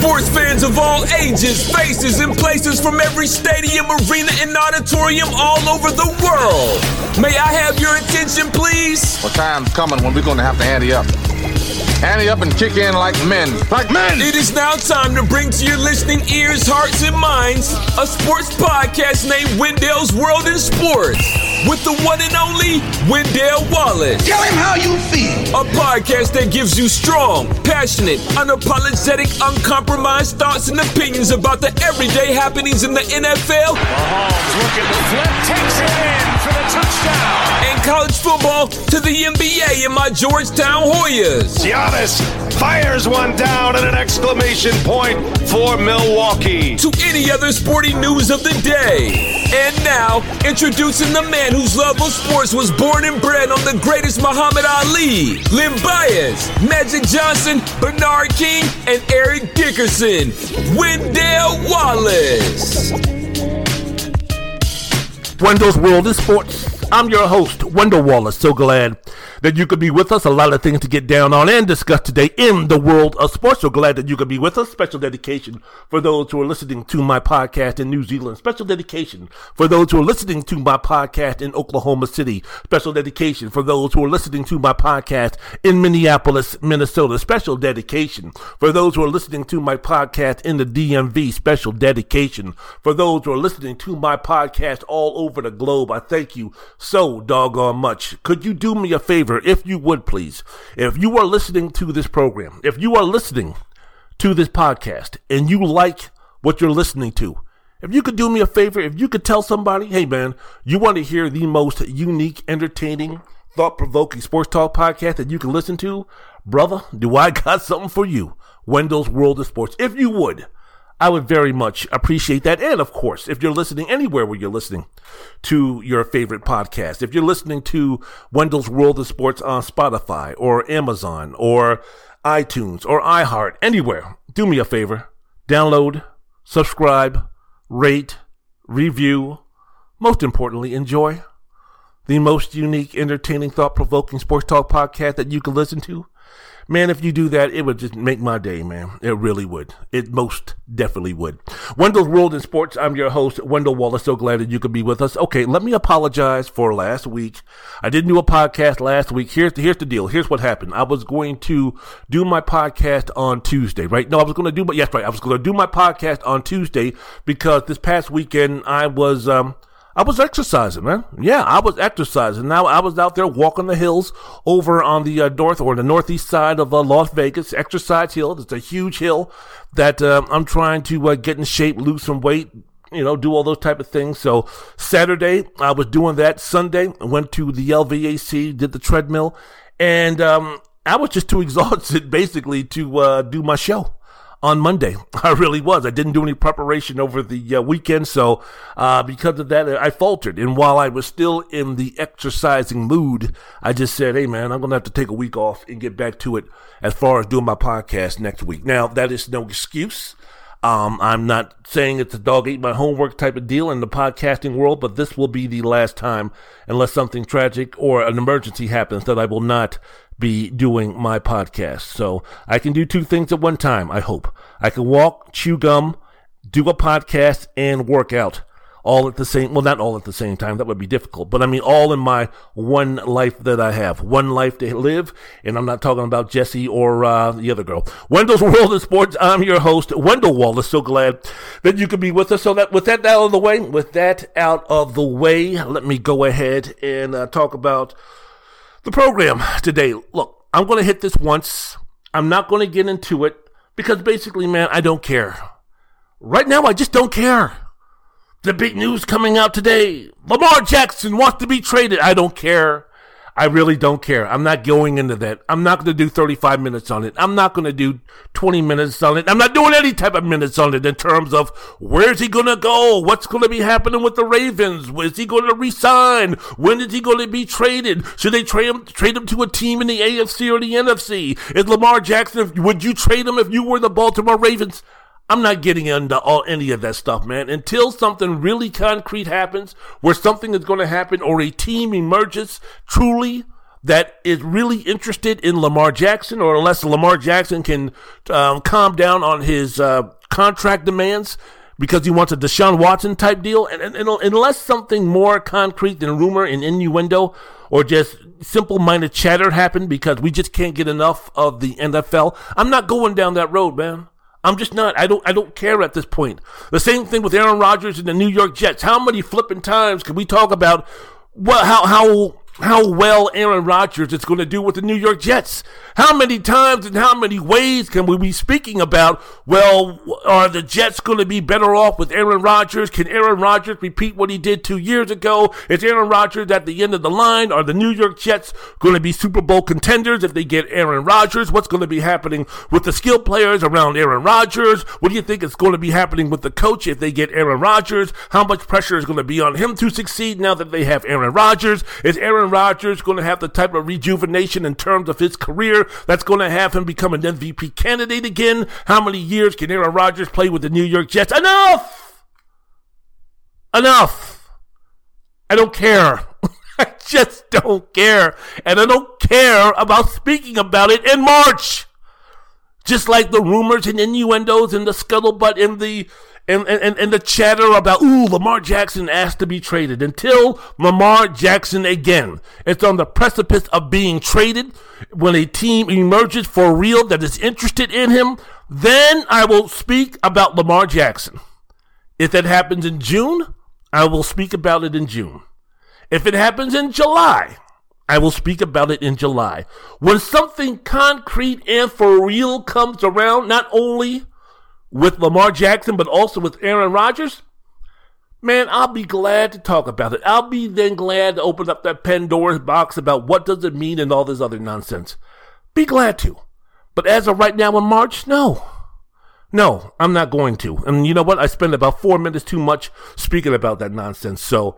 Sports fans of all ages, faces, and places from every stadium, arena, and auditorium all over the world. May I have your attention, please? Well, time's coming when we're going to have to ante up. Ante up and kick in like men. Like men! It is now time to bring to your listening ears, hearts, and minds a sports podcast named Wendell's World in Sports with the one and only Wendell Wallace. Tell him how you feel. A podcast that gives you strong, passionate, unapologetic, uncompromised thoughts and opinions about the everyday happenings in the NFL. Mahomes looking to flip, takes it in for the touchdown. And college football to the NBA in my Georgetown Hoyas. Giannis fires one down and an exclamation point for Milwaukee. To any other sporting news of the day. And now, introducing the man whose love of sports was born and bred on the greatest Muhammad Ali, Len Bias, Magic Johnson, Bernard King, and Eric Dickerson, Wendell Wallace. Wendell's World in Sports. I'm your host, Wendell Wallace. So glad that you could be with us. A lot of things to get down on and discuss today in the world of sports. So glad that you could be with us. Special dedication for those who are listening to my podcast in New Zealand. Special dedication for those who are listening to my podcast in Oklahoma City. Special dedication for those who are listening to my podcast in Minneapolis, Minnesota. Special dedication for those who are listening to my podcast in the DMV. Special dedication for those who are listening to my podcast all over the globe. I thank you so doggone much. Could you do me a favor? If you would, please, if you are listening to this program, if you are listening to this podcast and you like what you're listening to, if you could do me a favor, if you could tell somebody, hey man, you want to hear the most unique, entertaining, thought-provoking sports talk podcast that you can listen to, brother, do I got something for you, Wendell's World of Sports. If you would, I would very much appreciate that. And of course, if you're listening anywhere where you're listening to your favorite podcast, if you're listening to Wendell's World of Sports on Spotify or Amazon or iTunes or iHeart, anywhere, do me a favor, download, subscribe, rate, review, most importantly, enjoy the most unique, entertaining, thought-provoking sports talk podcast that you can listen to. Man, if you do that, it would just make my day, man. It really would. It most definitely would. Wendell's World in Sports. I'm your host, Wendell Wallace. So glad that you could be with us. Okay, let me apologize for last week. I didn't do a podcast last week. Here's the deal. Here's what happened. I was going to do my podcast on Tuesday, right? No, I was going to do, but yes, right. I was going to do my podcast on Tuesday because this past weekend I was exercising, man. Yeah, I was exercising. Now, I was out there walking the hills over on the northeast side of Las Vegas, Exercise Hill. It's a huge hill that I'm trying to get in shape, lose some weight, you know, do all those type of things. So Saturday, I was doing that. Sunday, I went to the LVAC, did the treadmill, and I was just too exhausted, basically, to do my show on Monday. I really was. I didn't do any preparation over the weekend, so because of that, I faltered. And while I was still in the exercising mood, I just said, hey, man, I'm going to have to take a week off and get back to it as far as doing my podcast next week. Now, that is no excuse. I'm not saying it's a dog ate my homework type of deal in the podcasting world, but this will be the last time, unless something tragic or an emergency happens, that I will not be doing my podcast. So I can do two things at one time, I hope. I can walk, chew gum, do a podcast, and work out all at the same, well, not all at the same time. That would be difficult, but I mean, all in my one life that I have, one life to live. And I'm not talking about Jesse or the other girl. Wendell's World of Sports. I'm your host, Wendell Wallace. So glad that you could be with us. So that with that out of the way, let me go ahead and talk about the program today. Look, I'm going to hit this once. I'm not going to get into it because basically, man, I don't care. Right now, I just don't care. The big news coming out today. Lamar Jackson wants to be traded. I don't care. I really don't care. I'm not going into that. I'm not going to do 35 minutes on it. I'm not going to do 20 minutes on it. I'm not doing any type of minutes on it in terms of where's he going to go? What's going to be happening with the Ravens? Is he going to resign? When is he going to be traded? Should they trade him to a team in the AFC or the NFC? Is Lamar Jackson, would you trade him if you were the Baltimore Ravens? I'm not getting into any of that stuff, man. Until something really concrete happens, where something is going to happen or a team emerges truly that is really interested in Lamar Jackson, or unless Lamar Jackson can calm down on his contract demands because he wants a Deshaun Watson type deal. And unless something more concrete than rumor and innuendo or just simple-minded chatter happened because we just can't get enough of the NFL, I'm not going down that road, man. I'm just not. I don't care at this point. The same thing with Aaron Rodgers and the New York Jets. How many flipping times can we talk about how well Aaron Rodgers is going to do with the New York Jets? How many times and how many ways can we be speaking about, well, are the Jets going to be better off with Aaron Rodgers? Can Aaron Rodgers repeat what he did 2 years ago? Is Aaron Rodgers at the end of the line? Are the New York Jets going to be Super Bowl contenders if they get Aaron Rodgers? What's going to be happening with the skill players around Aaron Rodgers? What do you think is going to be happening with the coach if they get Aaron Rodgers? How much pressure is going to be on him to succeed now that they have Aaron Rodgers? Is Aaron Rodgers going to have the type of rejuvenation in terms of his career that's going to have him become an MVP candidate again? How many years can Aaron Rodgers play with the New York Jets? Enough! I don't care. I just don't care. And I don't care about speaking about it in March. Just like the rumors and innuendos and the scuttlebutt and the chatter about, ooh, Lamar Jackson asked to be traded. Until Lamar Jackson again, it's on the precipice of being traded. When a team emerges for real that is interested in him, then I will speak about Lamar Jackson. If it happens in June, I will speak about it in June. If it happens in July, I will speak about it in July. When something concrete and for real comes around, not only with Lamar Jackson, but also with Aaron Rodgers, man, I'll be glad to talk about it. I'll be then glad to open up that Pandora's box about what does it mean and all this other nonsense. Be glad to. But as of right now in March, no. No, I'm not going to. And you know what? I spent about 4 minutes too much speaking about that nonsense. So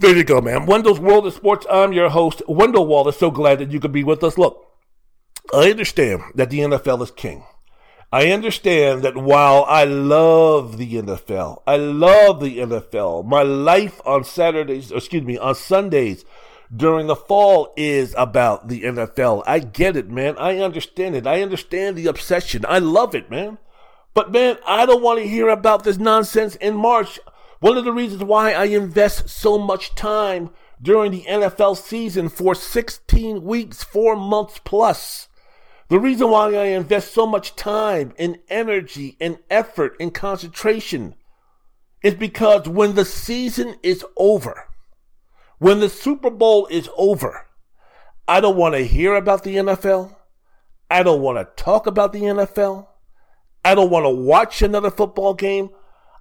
there you go, man. Wendell's World of Sports. I'm your host, Wendell Wallace. So glad that you could be with us. Look, I understand that the NFL is king. I understand that while I love the NFL, my life on Sundays during the fall is about the NFL. I get it, man. I understand it. I understand the obsession. I love it, man. But, man, I don't want to hear about this nonsense in March. One of the reasons why I invest so much time during the NFL season for 16 weeks, 4 months plus. The reason why I invest so much time and energy and effort and concentration is because when the season is over, when the Super Bowl is over, I don't want to hear about the NFL. I don't want to talk about the NFL. I don't want to watch another football game.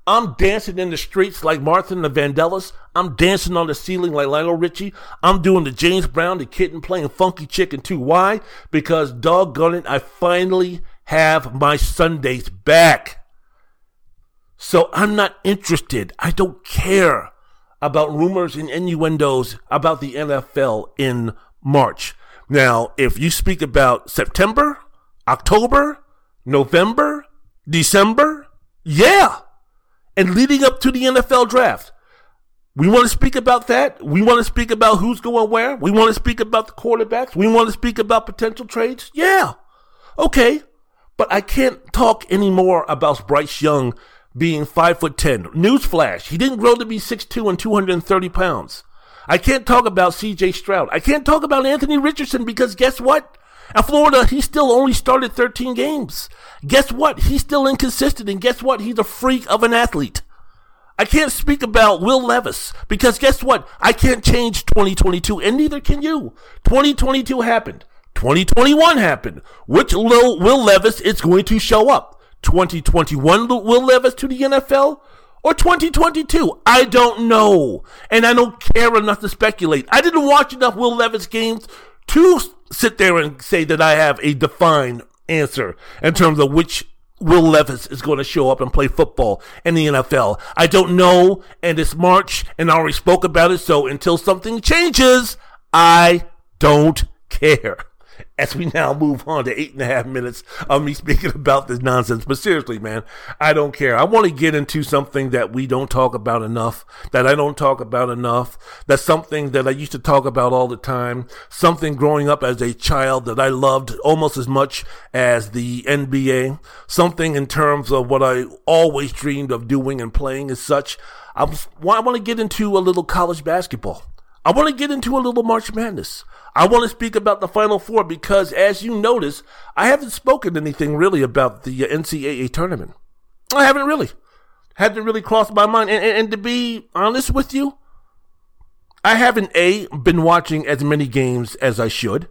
I'm dancing in the streets like Martha and the Vandellas. I'm dancing on the ceiling like Lionel Richie. I'm doing the James Brown, the Kitten, playing Funky Chicken too. Why? Because doggone it, I finally have my Sundays back. So I'm not interested. I don't care about rumors and innuendos about the NFL in March. Now, if you speak about September, October, November, December, yeah. And leading up to the NFL draft, we want to speak about that. We want to speak about who's going where. We want to speak about the quarterbacks. We want to speak about potential trades. Yeah. Okay. But I can't talk anymore about Bryce Young being 5'10". Newsflash. He didn't grow to be 6'2" and 230 pounds. I can't talk about CJ Stroud. I can't talk about Anthony Richardson because guess what? At Florida, he still only started 13 games. Guess what? He's still inconsistent, and guess what? He's a freak of an athlete. I can't speak about Will Levis, because guess what? I can't change 2022, and neither can you. 2022 happened. 2021 happened. Which Will Levis is going to show up? 2021 Will Levis to the NFL? Or 2022? I don't know. And I don't care enough to speculate. I didn't watch enough Will Levis games to sit there and say that I have a defined answer in terms of which Will Levis is going to show up and play football in the NFL. I don't know, and it's March, and I already spoke about it, so until something changes, I don't care. as we now move on to 8.5 minutes of me speaking about this nonsense. But seriously, man, I don't care. I want to get into something that we don't talk about enough, that I don't talk about enough, that's something that I used to talk about all the time, something growing up as a child that I loved almost as much as the NBA, something in terms of what I always dreamed of doing and playing as such. I want to get into a little college basketball. I want to get into a little March Madness. I want to speak about the Final Four because, as you notice, I haven't spoken anything really about the NCAA tournament. I haven't really. Hadn't really crossed my mind. And to be honest with you, I haven't, A, been watching as many games as I should.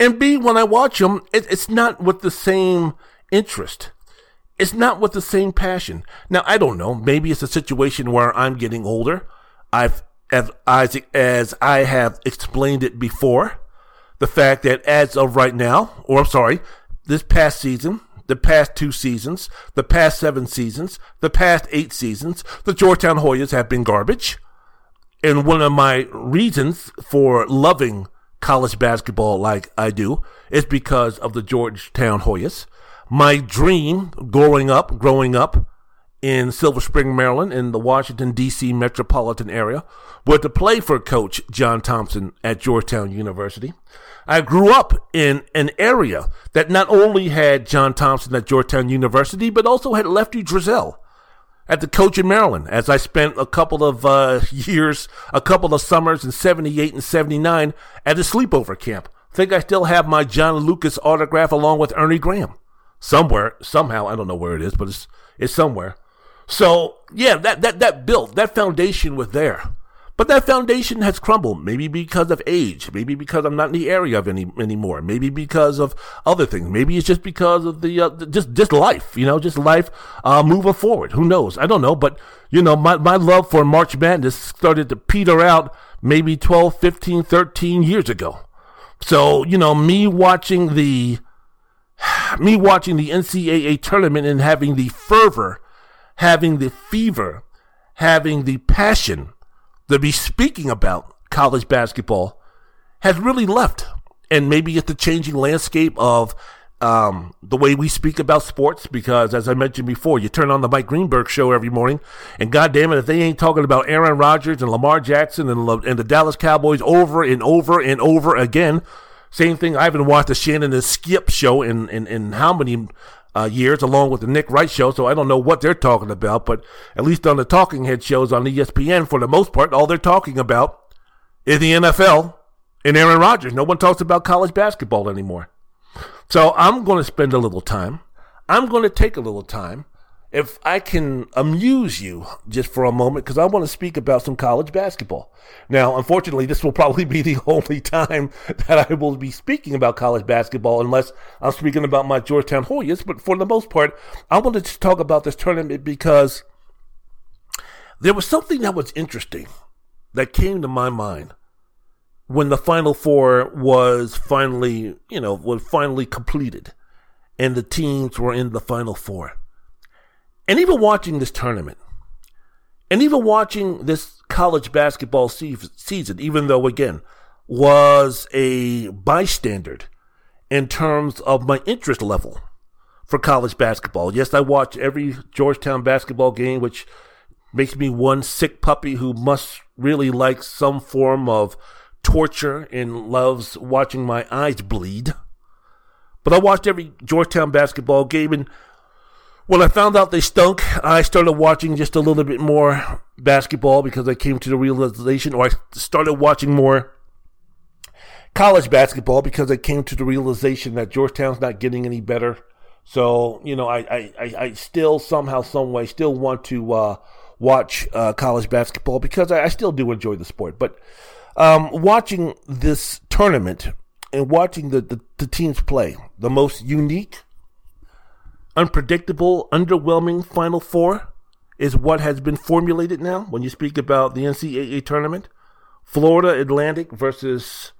And B, when I watch them, it's not with the same interest. It's not with the same passion. Now, I don't know. Maybe it's a situation where I'm getting older. As I have explained it before, the fact that as of right now, or I'm sorry, this past season, the past 2 seasons, the past 7 seasons, the past 8 seasons, the Georgetown Hoyas have been garbage. And one of my reasons for loving college basketball like I do is because of the Georgetown Hoyas. My dream growing up, in Silver Spring, Maryland, in the Washington, D.C. metropolitan area, where to play for Coach John Thompson at Georgetown University. I grew up in an area that not only had John Thompson at Georgetown University, but also had Lefty Drizzle at the coach in Maryland, as I spent a couple of summers in 78 and 79 at a sleepover camp. I think I still have my John Lucas autograph along with Ernie Graham. Somewhere, somehow, I don't know where it is, but it's somewhere. So, yeah, that foundation was there. But that foundation has crumbled, maybe because of age, maybe because I'm not in the area of anymore, maybe because of other things, maybe it's just because of the just life, moving forward. Who knows? I don't know, but, my love for March Madness started to peter out maybe 12, 15, 13 years ago. So, me watching the NCAA tournament and having the fervor, having the fever, having the passion to be speaking about college basketball has really left. And maybe it's the changing landscape of the way we speak about sports, because as I mentioned before, you turn on the Mike Greenberg show every morning and goddamn it, if they ain't talking about Aaron Rodgers and Lamar Jackson and the Dallas Cowboys over and over and over again. Same thing, I haven't watched the Shannon and Skip show in how many years, along with the Nick Wright show, so I don't know what they're talking about, but at least on the talking head shows on ESPN, for the most part, all they're talking about is the NFL and Aaron Rodgers. No one talks about college basketball anymore. So I'm going to spend a little time. I'm going to take a little time, if I can amuse you just for a moment, because I want to speak about some college basketball. Now, unfortunately, this will probably be the only time that I will be speaking about college basketball unless I'm speaking about my Georgetown Hoyas. But for the most part, I wanted to talk about this tournament because there was something that was interesting that came to my mind when the Final Four was finally completed and the teams were in the Final Four. And even watching this tournament, and even watching this college basketball season, even though, again, was a bystander in terms of my interest level for college basketball. Yes, I watched every Georgetown basketball game, which makes me one sick puppy who must really like some form of torture and loves watching my eyes bleed. But I watched every Georgetown basketball game, and when I found out they stunk, I started watching just a little bit more basketball because I came to the realization, or I started watching more college basketball because I came to the realization that Georgetown's not getting any better. So, I still somehow, some way, still want to watch college basketball because I still do enjoy the sport. But watching this tournament and watching the teams play, the most unique, unpredictable, underwhelming Final Four is what has been formulated now when you speak about the NCAA tournament. Florida Atlantic versus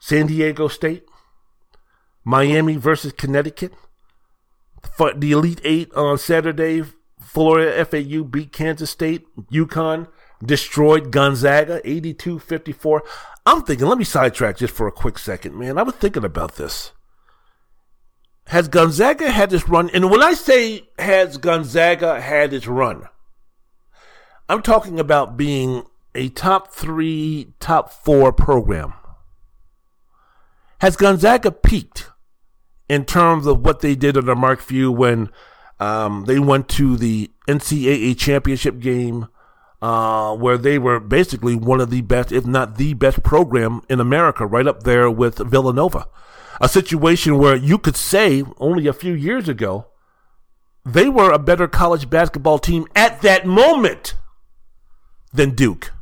San Diego State. Miami versus Connecticut. The Elite Eight on Saturday. Florida FAU beat Kansas State. UConn destroyed Gonzaga 82-54. I'm thinking, let me sidetrack just for a quick second, man. I was thinking about this. Has Gonzaga had its run? And when I say has Gonzaga had its run, I'm talking about being a top three, top four program. Has Gonzaga peaked in terms of what they did under Mark Few when they went to the NCAA championship game, where they were basically one of the best, if not the best program in America, right up there with Villanova? A situation where you could say only a few years ago, they were a better college basketball team at that moment than Duke,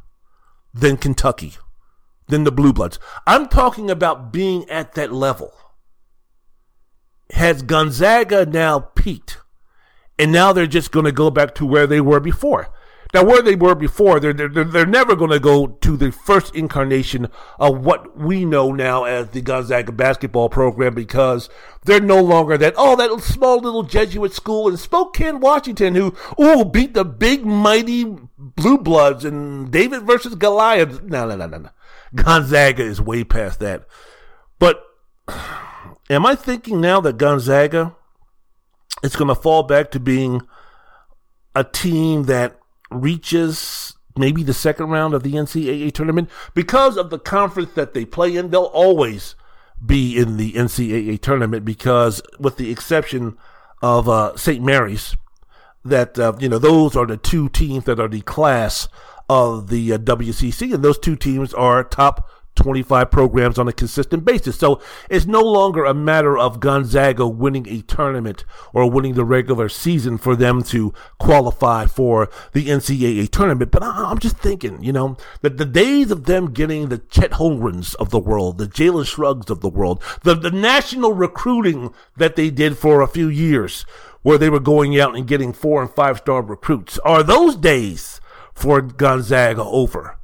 than Kentucky, than the Blue Bloods. I'm talking about being at that level. Has Gonzaga now peaked? And now they're just going to go back to where they were before. Now, where they were before, they're never going to go to the first incarnation of what we know now as the Gonzaga basketball program, because they're no longer that small little Jesuit school in Spokane, Washington, who, beat the big, mighty Blue Bloods and David versus Goliath. No. Gonzaga is way past that. But am I thinking now that Gonzaga is going to fall back to being a team that reaches maybe the second round of the NCAA tournament? Because of the conference that they play in, they'll always be in the NCAA tournament, because with the exception of St. Mary's, that those are the two teams that are the class of the WCC, and those two teams are top 25 programs on a consistent basis. So it's no longer a matter of Gonzaga winning a tournament or winning the regular season for them to qualify for the NCAA tournament. But I'm just thinking, that the days of them getting the Chet Holmgrens of the world, the Jalen Suggs of the world, the national recruiting that they did for a few years, where they were going out and getting 4- and 5-star recruits, are those days for Gonzaga over?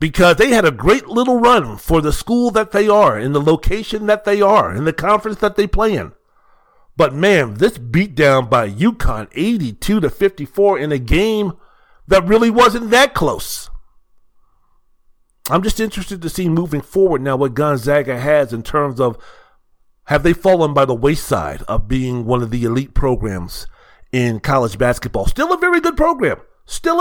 Because they had a great little run for the school that they are, in the location that they are, in the conference that they play in. But man, this beatdown by UConn, 82-54, in a game that really wasn't that close. I'm just interested to see moving forward now what Gonzaga has in terms of, have they fallen by the wayside of being one of the elite programs in college basketball? Still a very good program. Still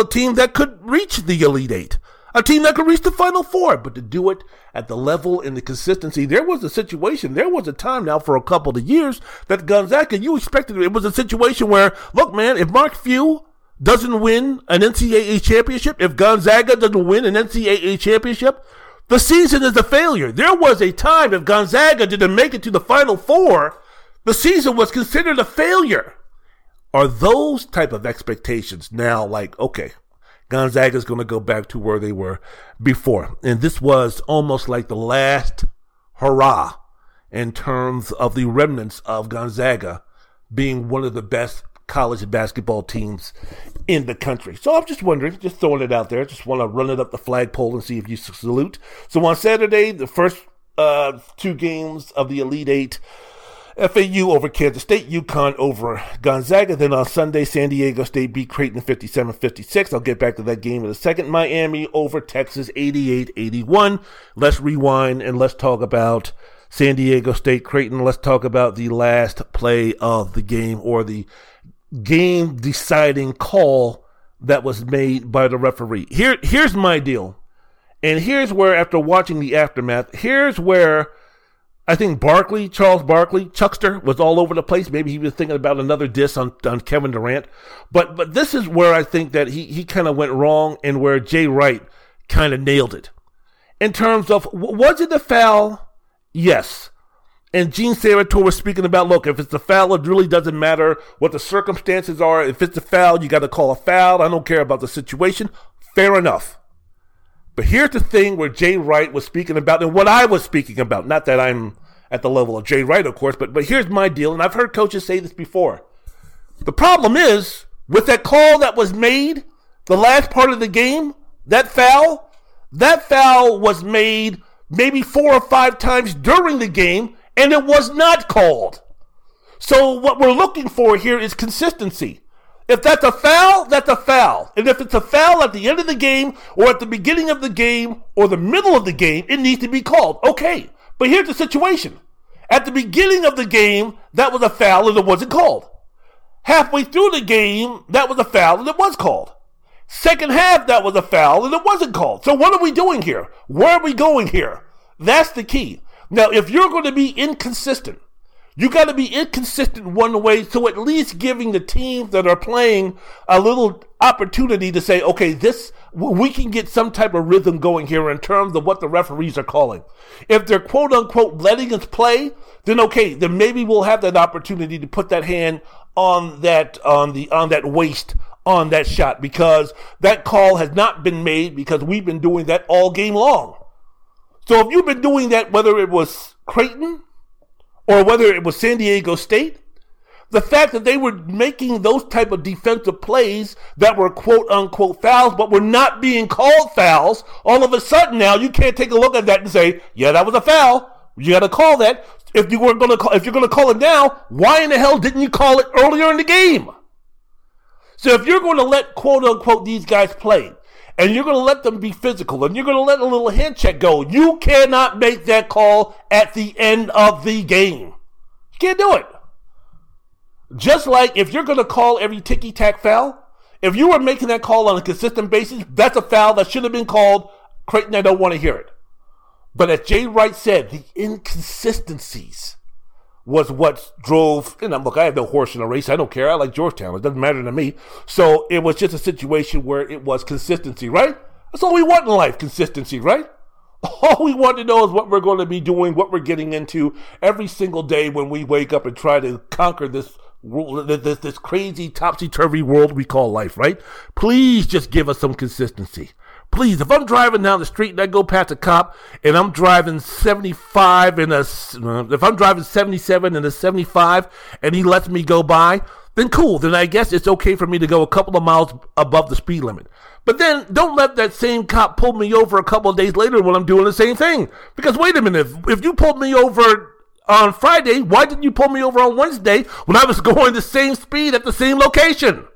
a team that could reach the Elite Eight. A team that could reach the Final Four. But to do it at the level and the consistency, there was a time now for a couple of years that Gonzaga, you expected it. It was a situation where, look, man, if Mark Few doesn't win an NCAA championship, if Gonzaga doesn't win an NCAA championship, the season is a failure. There was a time if Gonzaga didn't make it to the Final Four, the season was considered a failure. Are those type of expectations now like, okay, Gonzaga's going to go back to where they were before? And this was almost like the last hurrah in terms of the remnants of Gonzaga being one of the best college basketball teams in the country. So I'm just wondering, just throwing it out there, just want to run it up the flagpole and see if you salute. So on Saturday, the first two games of the Elite Eight, FAU over Kansas State, UConn over Gonzaga. Then on Sunday, San Diego State beat Creighton 57-56. I'll get back to that game in a second. Miami over Texas 88-81. Let's rewind and let's talk about San Diego State, Creighton. Let's talk about the last play of the game, or the game deciding call that was made by the referee. Here's my deal. And here's where, after watching the aftermath, here's where I think Charles Barkley, Chuckster, was all over the place. Maybe he was thinking about another diss on Kevin Durant. But this is where I think that he kind of went wrong, and where Jay Wright kind of nailed it. In terms of, was it a foul? Yes. And Gene Sarator was speaking about, look, if it's a foul, it really doesn't matter what the circumstances are. If it's a foul, you got to call a foul. I don't care about the situation. Fair enough. But here's the thing where Jay Wright was speaking about, and what I was speaking about. Not that I'm at the level of Jay Wright, of course, but here's my deal, and I've heard coaches say this before. The problem is, with that call that was made, the last part of the game, that foul was made maybe 4 or 5 times during the game, and it was not called. So what we're looking for here is consistency. If that's a foul, that's a foul. And if it's a foul at the end of the game or at the beginning of the game or the middle of the game, it needs to be called. Okay, but here's the situation. At the beginning of the game, that was a foul and it wasn't called. Halfway through the game, that was a foul and it was called. Second half, that was a foul and it wasn't called. So what are we doing here? Where are we going here? That's the key. Now, if you're going to be inconsistent, you got to be inconsistent one way, so at least giving the teams that are playing a little opportunity to say, okay, this we can get some type of rhythm going here in terms of what the referees are calling. If they're quote-unquote letting us play, then okay, then maybe we'll have that opportunity to put that hand on that waist on that shot, because that call has not been made because we've been doing that all game long. So if you've been doing that, whether it was Creighton or whether it was San Diego State, the fact that they were making those type of defensive plays that were quote-unquote fouls but were not being called fouls, all of a sudden now you can't take a look at that and say, yeah, that was a foul. You got to call that. If you weren't going to call, if you're going to call it now, why in the hell didn't you call it earlier in the game? So if you're going to let quote-unquote these guys play, and you're going to let them be physical, and you're going to let a little hand check go, you cannot make that call at the end of the game. You can't do it. Just like if you're going to call every ticky-tack foul, if you were making that call on a consistent basis, that's a foul that should have been called. Creighton, I don't want to hear it. But as Jay Wright said, the inconsistencies was what drove, and look, I have no horse in a race. I don't care. I like Georgetown. It doesn't matter to me. So it was just a situation where it was consistency, right? That's all we want in life, consistency, right? All we want to know is what we're going to be doing, what we're getting into every single day when we wake up and try to conquer this world, this crazy topsy-turvy world we call life, right? Please just give us some consistency. Please, if I'm driving down the street and I go past a cop and I'm driving 75 and if I'm driving 77 and a 75 and he lets me go by, then cool. Then I guess it's okay for me to go a couple of miles above the speed limit. But then don't let that same cop pull me over a couple of days later when I'm doing the same thing. Because wait a minute, if you pulled me over on Friday, why didn't you pull me over on Wednesday when I was going the same speed at the same location?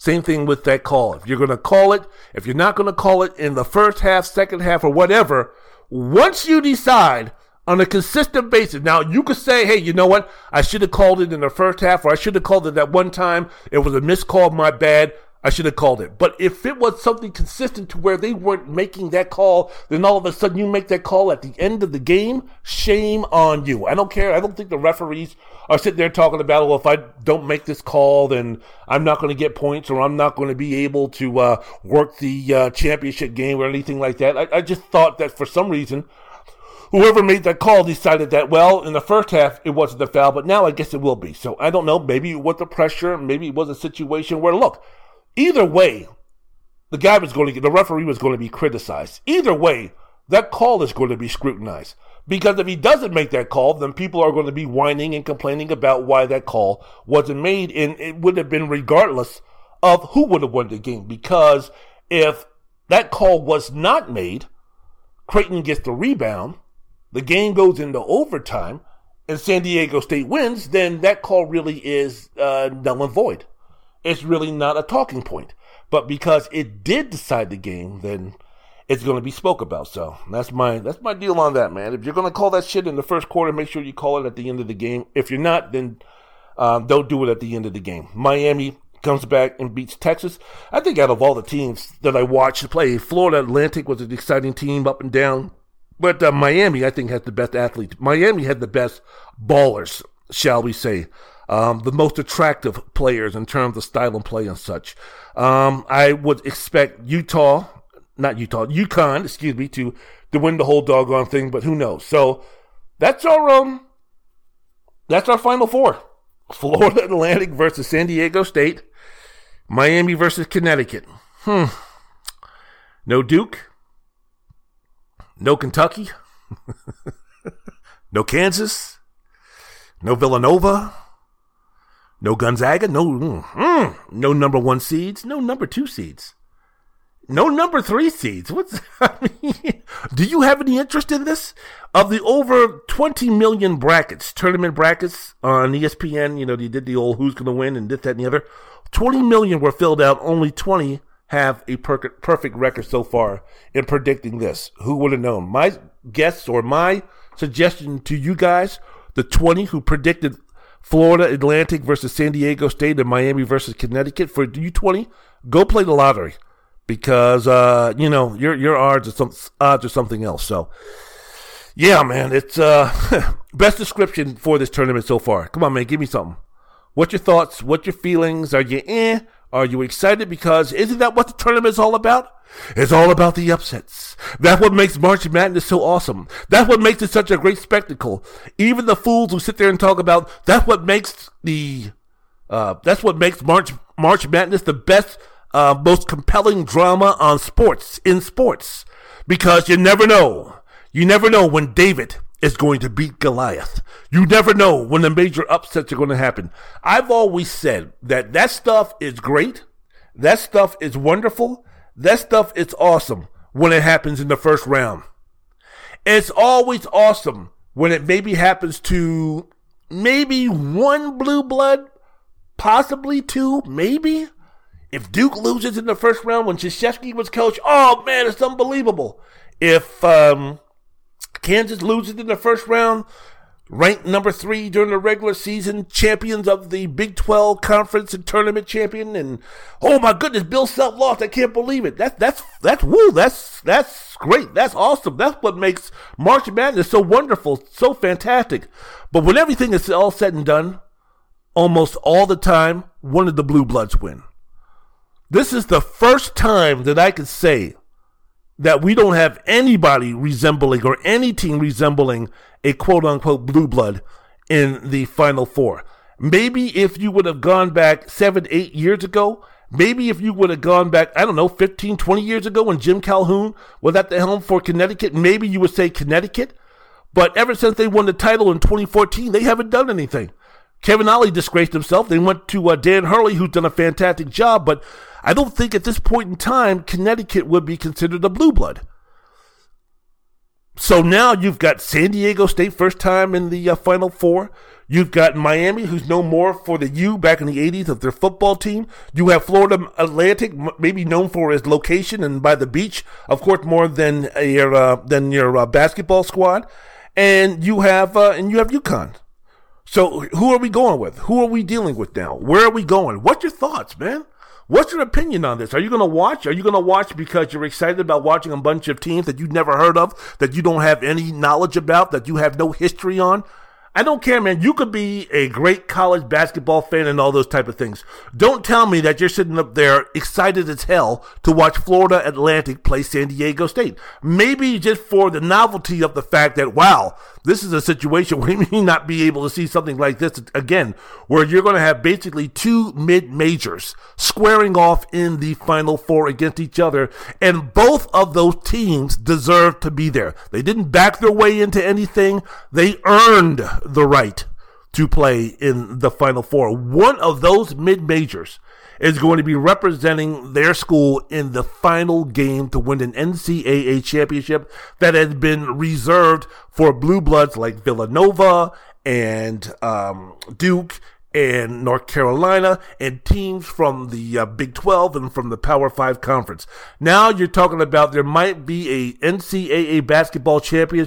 Same thing with that call. If you're going to call it, if you're not going to call it in the first half, second half, or whatever, once you decide on a consistent basis, now you could say, hey, you know what? I should have called it in the first half, or I should have called it that one time. It was a miscall, my bad. I should have called it. But if it was something consistent to where they weren't making that call, then all of a sudden you make that call at the end of the game, shame on you. I don't care. I don't think the referees are sitting there talking about, well, if I don't make this call, then I'm not going to get points or I'm not going to be able to work the championship game or anything like that. I just thought that for some reason, whoever made that call decided that, well, in the first half, it wasn't the foul, but now I guess it will be. So I don't know. Maybe it was the pressure. Maybe it was a situation where, look, either way, the referee was going to be criticized. Either way, that call is going to be scrutinized. Because if he doesn't make that call, then people are going to be whining and complaining about why that call wasn't made. And it would have been regardless of who would have won the game. Because if that call was not made, Creighton gets the rebound, the game goes into overtime, and San Diego State wins, then that call really is null and void. It's really not a talking point. But because it did decide the game, then it's going to be spoke about. So that's my deal on that, man. If you're going to call that shit in the first quarter, make sure you call it at the end of the game. If you're not, then don't do it at the end of the game. Miami comes back and beats Texas. I think out of all the teams that I watched play, Florida Atlantic was an exciting team up and down. But Miami, I think, has the best athletes. Miami had the best ballers, shall we say. The most attractive players in terms of style and play and such. I would expect UConn, to win the whole doggone thing, but who knows? So that's our Final Four. Florida Atlantic versus San Diego State. Miami versus Connecticut. No Duke. No Kentucky. No Kansas. No Villanova. No Gonzaga, no number one seeds, no number two seeds, no number three seeds. Do you have any interest in this? Of the over 20 million tournament brackets on ESPN, they did the old who's going to win and this, that, and the other. 20 million were filled out. Only 20 have a perfect record so far in predicting this. Who would have known? My guess or my suggestion to you guys, the 20 who predicted Florida Atlantic versus San Diego State and Miami versus Connecticut, for you 20, go play the lottery, because your odds are something else. So yeah, man, it's best description for this tournament so far. Come on, man, give me something. What's your thoughts? What's your feelings? Are you Are you excited? Because isn't that what the tournament is all about? It's all about the upsets. That's what makes March Madness so awesome. That's what makes it such a great spectacle. Even the fools who sit there and talk about that's what makes March Madness the best, most compelling drama in sports. Because you never know when David is going to beat Goliath. You never know when the major upsets are going to happen. I've always said that stuff is great. That stuff is wonderful. That stuff is awesome when it happens in the first round. It's always awesome when it maybe happens to maybe one blue blood, possibly two, maybe. If Duke loses in the first round when Krzyzewski was coach, oh man, it's unbelievable. If Kansas loses in the first round, ranked number 3 during the regular season, champions of the Big 12 conference and tournament champion, and oh my goodness, Bill Self lost. I can't believe it. That's that's great. That's awesome. That's what makes March Madness so wonderful, so fantastic. But when everything is all said and done, almost all the time, one of the blue bloods win. This is the first time that I could say that we don't have anybody resembling or any team resembling a quote-unquote blue blood in the Final Four. Maybe if you would have gone back 7-8 years ago, maybe if you would have gone back, 15-20 years ago when Jim Calhoun was at the helm for Connecticut, maybe you would say Connecticut. But ever since they won the title in 2014, they haven't done anything. Kevin Ollie disgraced himself. They went to Dan Hurley, who's done a fantastic job, but I don't think at this point in time Connecticut would be considered a blue blood. So now you've got San Diego State first time in the Final Four. You've got Miami, who's known more for the U back in the 80s of their football team. You have Florida Atlantic, maybe known for its location and by the beach, of course, more than your basketball squad. And you have UConn. So who are we going with? Who are we dealing with now? Where are we going? What's your thoughts, man? What's your opinion on this? Are you going to watch? Are you going to watch because you're excited about watching a bunch of teams that you've never heard of, that you don't have any knowledge about, that you have no history on? I don't care, man. You could be a great college basketball fan and all those type of things. Don't tell me that you're sitting up there excited as hell to watch Florida Atlantic play San Diego State. Maybe just for the novelty of the fact that, wow, this is a situation where you may not be able to see something like this again, where you're going to have basically two mid-majors squaring off in the Final Four against each other, and both of those teams deserve to be there. They didn't back their way into anything. They earned the right to play in the Final Four. One of those mid-majors is going to be representing their school in the final game to win an NCAA championship that has been reserved for blue bloods like Villanova and Duke and North Carolina and teams from the Big 12 and from the Power 5 conference. Now you're talking about there might be a NCAA basketball champion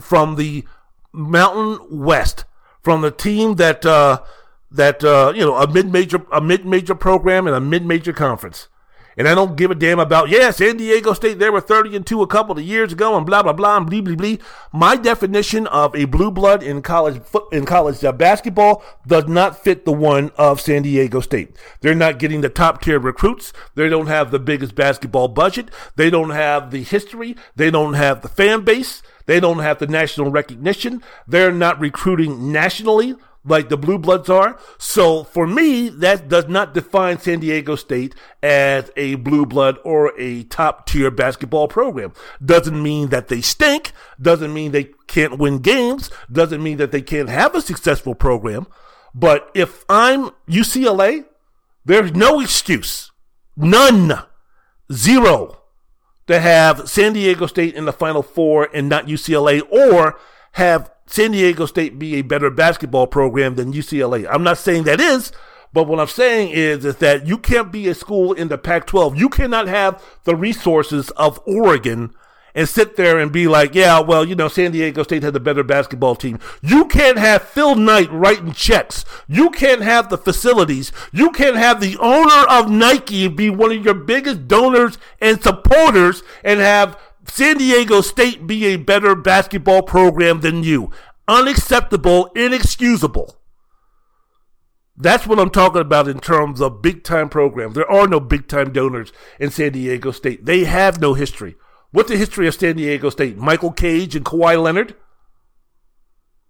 from the Mountain West, from the team that a mid-major program and a mid-major conference. And I don't give a damn about, San Diego State, they were 30-2 a couple of years ago and blah, blah, blah, and blee, blee, blee. My definition of a blue blood in college basketball does not fit the one of San Diego State. They're not getting the top-tier recruits. They don't have the biggest basketball budget. They don't have the history. They don't have the fan base. They don't have the national recognition. They're not recruiting nationally like the blue bloods are. So for me, that does not define San Diego State as a blue blood or a top tier basketball program. Doesn't mean that they stink. Doesn't mean they can't win games. Doesn't mean that they can't have a successful program. But if I'm UCLA, there's no excuse. None. Zero. To have San Diego State in the Final Four and not UCLA, or have San Diego State be a better basketball program than UCLA. I'm not saying that is, But what I'm saying is that you can't be a school in the Pac-12. You cannot have the resources of Oregon and sit there and be like, yeah, well, you know, San Diego State had the better basketball team. You can't have Phil Knight writing checks. You can't have the facilities. You can't have the owner of Nike be one of your biggest donors and supporters and have San Diego State be a better basketball program than you. Unacceptable, inexcusable. That's what I'm talking about in terms of big-time programs. There are no big-time donors in San Diego State. They have no history. What's the history of San Diego State? Michael Cage and Kawhi Leonard?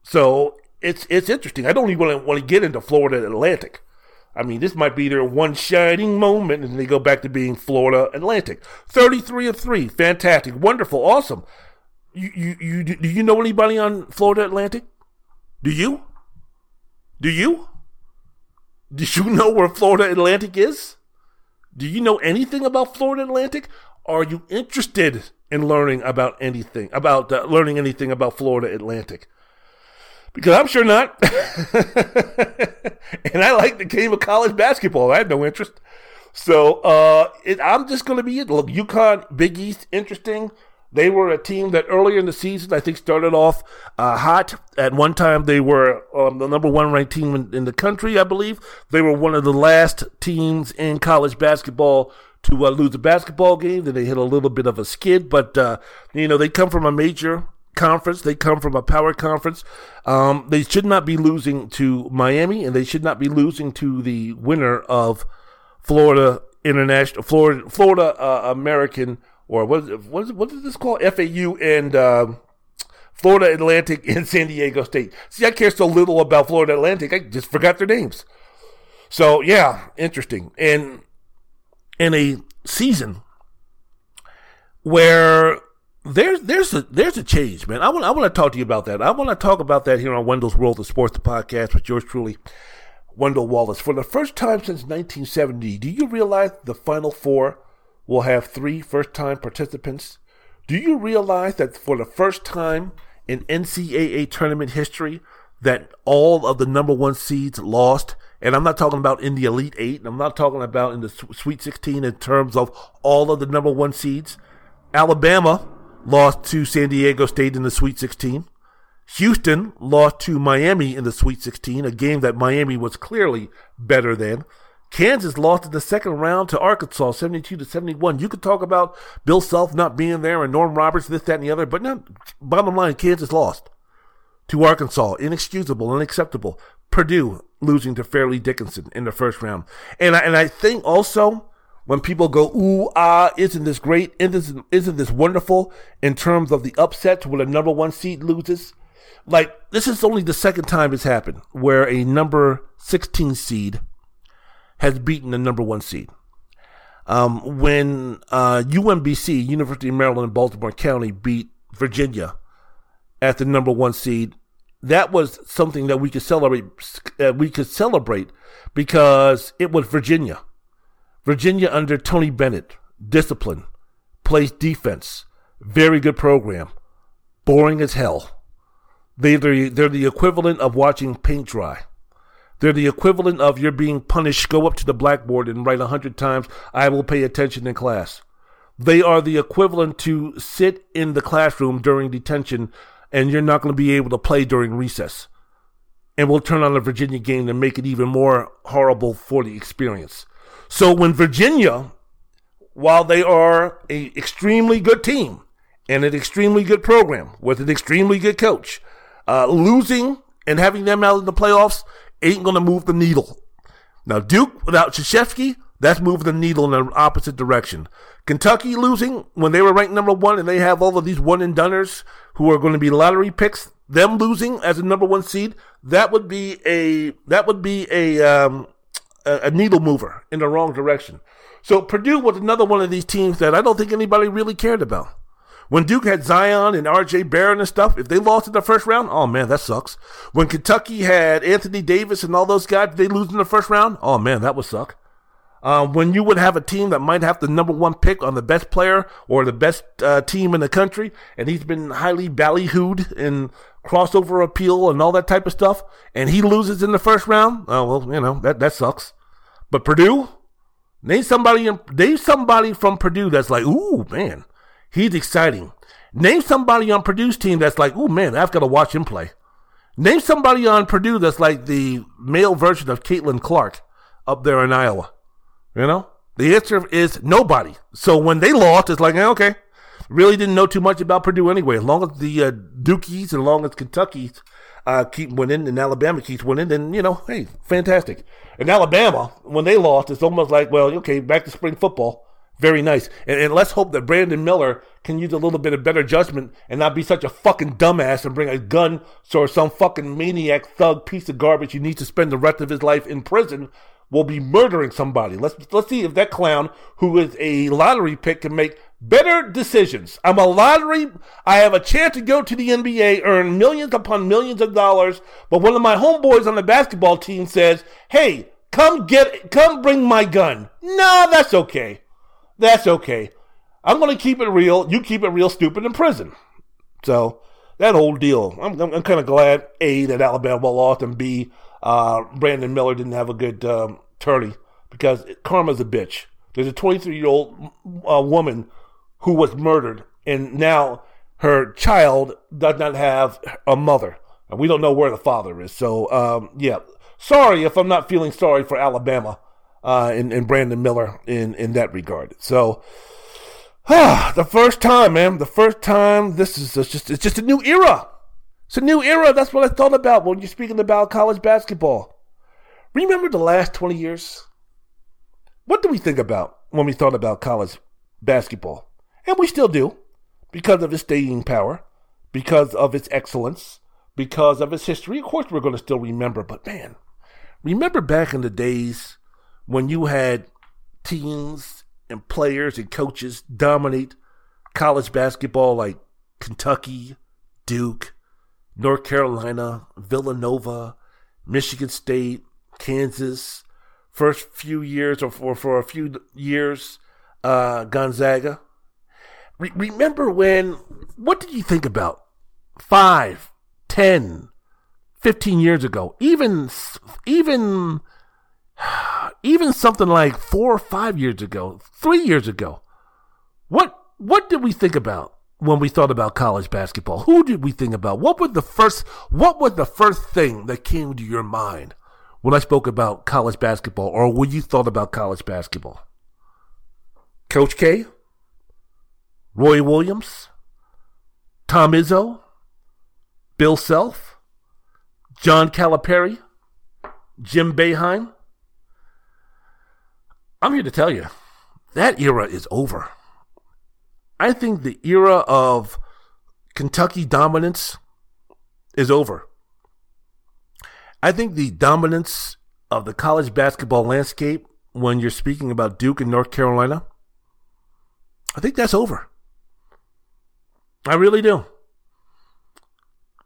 So it's interesting. I don't even want to get into Florida Atlantic. I mean, this might be their one shining moment, and they go back to being Florida Atlantic. 33-3, fantastic, wonderful, awesome. Do you know anybody on Florida Atlantic? Do you? Do you know where Florida Atlantic is? Do you know anything about Florida Atlantic? Are you interested in learning anything about Florida Atlantic? Because I'm sure not. And I like the game of college basketball. I have no interest. So I'm just going to be it. Look, UConn, Big East, interesting. They were a team that earlier in the season, I think, started off hot. At one time, they were the number one ranked team in the country, I believe. They were one of the last teams in college basketball to lose a basketball game. Then they hit a little bit of a skid. But, they come from a major conference. They come from a power conference. They should not be losing to Miami, and they should not be losing to the winner of Florida American or what is this called? FAU and Florida Atlantic and San Diego State. See, I care so little about Florida Atlantic, I just forgot their names. So, yeah, interesting. And in a season where there's a change, man. I want to talk to you about that. I want to talk about that here on Wendell's World of Sports, the podcast with yours truly, Wendell Wallace. For the first time since 1970, do you realize the Final Four will have 3 first-time participants? Do you realize that for the first time in NCAA tournament history that all of the number one seeds lost? And I'm not talking about in the Elite 8, and I'm not talking about in the Sweet 16 in terms of all of the number one seeds. Alabama lost to San Diego State in the Sweet 16. Houston lost to Miami in the Sweet 16, a game that Miami was clearly better than. Kansas lost in the second round to Arkansas, 72-71. You could talk about Bill Self not being there and Norm Roberts, this, that, and the other, but now, bottom line, Kansas lost to Arkansas. Inexcusable, unacceptable. Purdue losing to Fairleigh Dickinson in the first round. And I think also when people go, ooh, ah, isn't this great? Isn't this wonderful in terms of the upsets when a number one seed loses? Like, this is only the second time it's happened where a number 16 seed has beaten the number one seed. When UMBC, University of Maryland, Baltimore County, beat Virginia at the number one seed, that was something that we could celebrate. Because it was Virginia. Virginia under Tony Bennett, discipline, plays defense, very good program, boring as hell. They're the equivalent of watching paint dry. They're the equivalent of you're being punished. Go up to the blackboard and write 100 times, I will pay attention in class. They are the equivalent to sit in the classroom during detention and you're not going to be able to play during recess. And we'll turn on the Virginia game to make it even more horrible for the experience. So when Virginia, while they are an extremely good team and an extremely good program with an extremely good coach, losing and having them out in the playoffs ain't going to move the needle. Now, Duke without Krzyzewski, that's moving the needle in the opposite direction. Kentucky losing when they were ranked number one and they have all of these one-and-doners who are going to be lottery picks. Them losing as a number one seed, that would be a needle mover in the wrong direction. So Purdue was another one of these teams that I don't think anybody really cared about. When Duke had Zion and R.J. Barrett and stuff, if they lost in the first round, oh, man, that sucks. When Kentucky had Anthony Davis and all those guys, did they lose in the first round? Oh, man, that would suck. When you would have a team that might have the number one pick on the best player or the best team in the country, and he's been highly ballyhooed in crossover appeal and all that type of stuff, and he loses in the first round, oh, well, you know, that sucks. But Purdue, name somebody from Purdue that's like, ooh, man, he's exciting. Name somebody on Purdue's team that's like, ooh, man, I've got to watch him play. Name somebody on Purdue that's like the male version of Caitlin Clark up there in Iowa. You know, the answer is nobody. So when they lost, it's like, okay, really didn't know too much about Purdue anyway. As long as the Dukies and as long as Kentucky keep winning and Alabama keeps winning, then, you know, hey, fantastic. And Alabama, when they lost, it's almost like, well, okay, back to spring football. Very nice. And let's hope that Brandon Miller can use a little bit of better judgment and not be such a fucking dumbass and bring a gun or some fucking maniac thug piece of garbage who needs to spend the rest of his life in prison will be murdering somebody. Let's see if that clown, who is a lottery pick, can make better decisions. I have a chance to go to the NBA, earn millions upon millions of dollars, but one of my homeboys on the basketball team says, hey, come bring my gun. No, that's okay. That's okay. I'm going to keep it real. You keep it real stupid in prison. So that whole deal. I'm kind of glad, A, that Alabama lost, and B, Brandon Miller didn't have a good tourney, because karma's a bitch. There's a 23-year-old woman who was murdered, and now her child does not have a mother. And we don't know where the father is. So, yeah. Sorry if I'm not feeling sorry for Alabama. And Brandon Miller in that regard. So, the first time, this is it's just a new era. It's a new era. That's what I thought about when you're speaking about college basketball. Remember the last 20 years? What do we think about when we thought about college basketball? And we still do, because of its staying power, because of its excellence, because of its history. Of course, we're going to still remember, but man, remember back in the days when you had teams and players and coaches dominate college basketball like Kentucky, Duke, North Carolina, Villanova, Michigan State, Kansas, for a few years, Gonzaga. Remember when, what did you think about 5, 10, 15 years ago? Even something like 4 or 5 years ago, 3 years ago, what did we think about when we thought about college basketball? Who did we think about? What was the first thing that came to your mind when I spoke about college basketball, or when you thought about college basketball? Coach K, Roy Williams, Tom Izzo, Bill Self, John Calipari, Jim Boeheim. I'm here to tell you, that era is over. I think the era of Kentucky dominance is over. I think the dominance of the college basketball landscape, when you're speaking about Duke and North Carolina, I think that's over. I really do.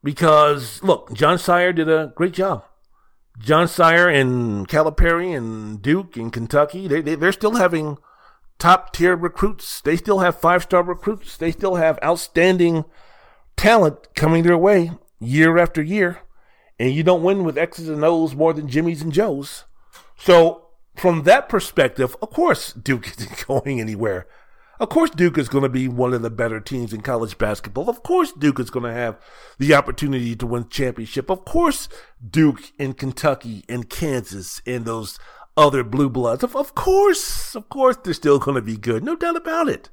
Because, look, John Shire did a great job. John Shire and Calipari and Duke and Kentucky, they're still having top-tier recruits. They still have five-star recruits. They still have outstanding talent coming their way year after year. And you don't win with X's and O's more than Jimmy's and Joe's. So from that perspective, of course Duke isn't going anywhere. Of course Duke is going to be one of the better teams in college basketball. Of course Duke is going to have the opportunity to win championship. Of course Duke and Kentucky and Kansas and those other blue bloods. Of course they're still going to be good. No doubt about it.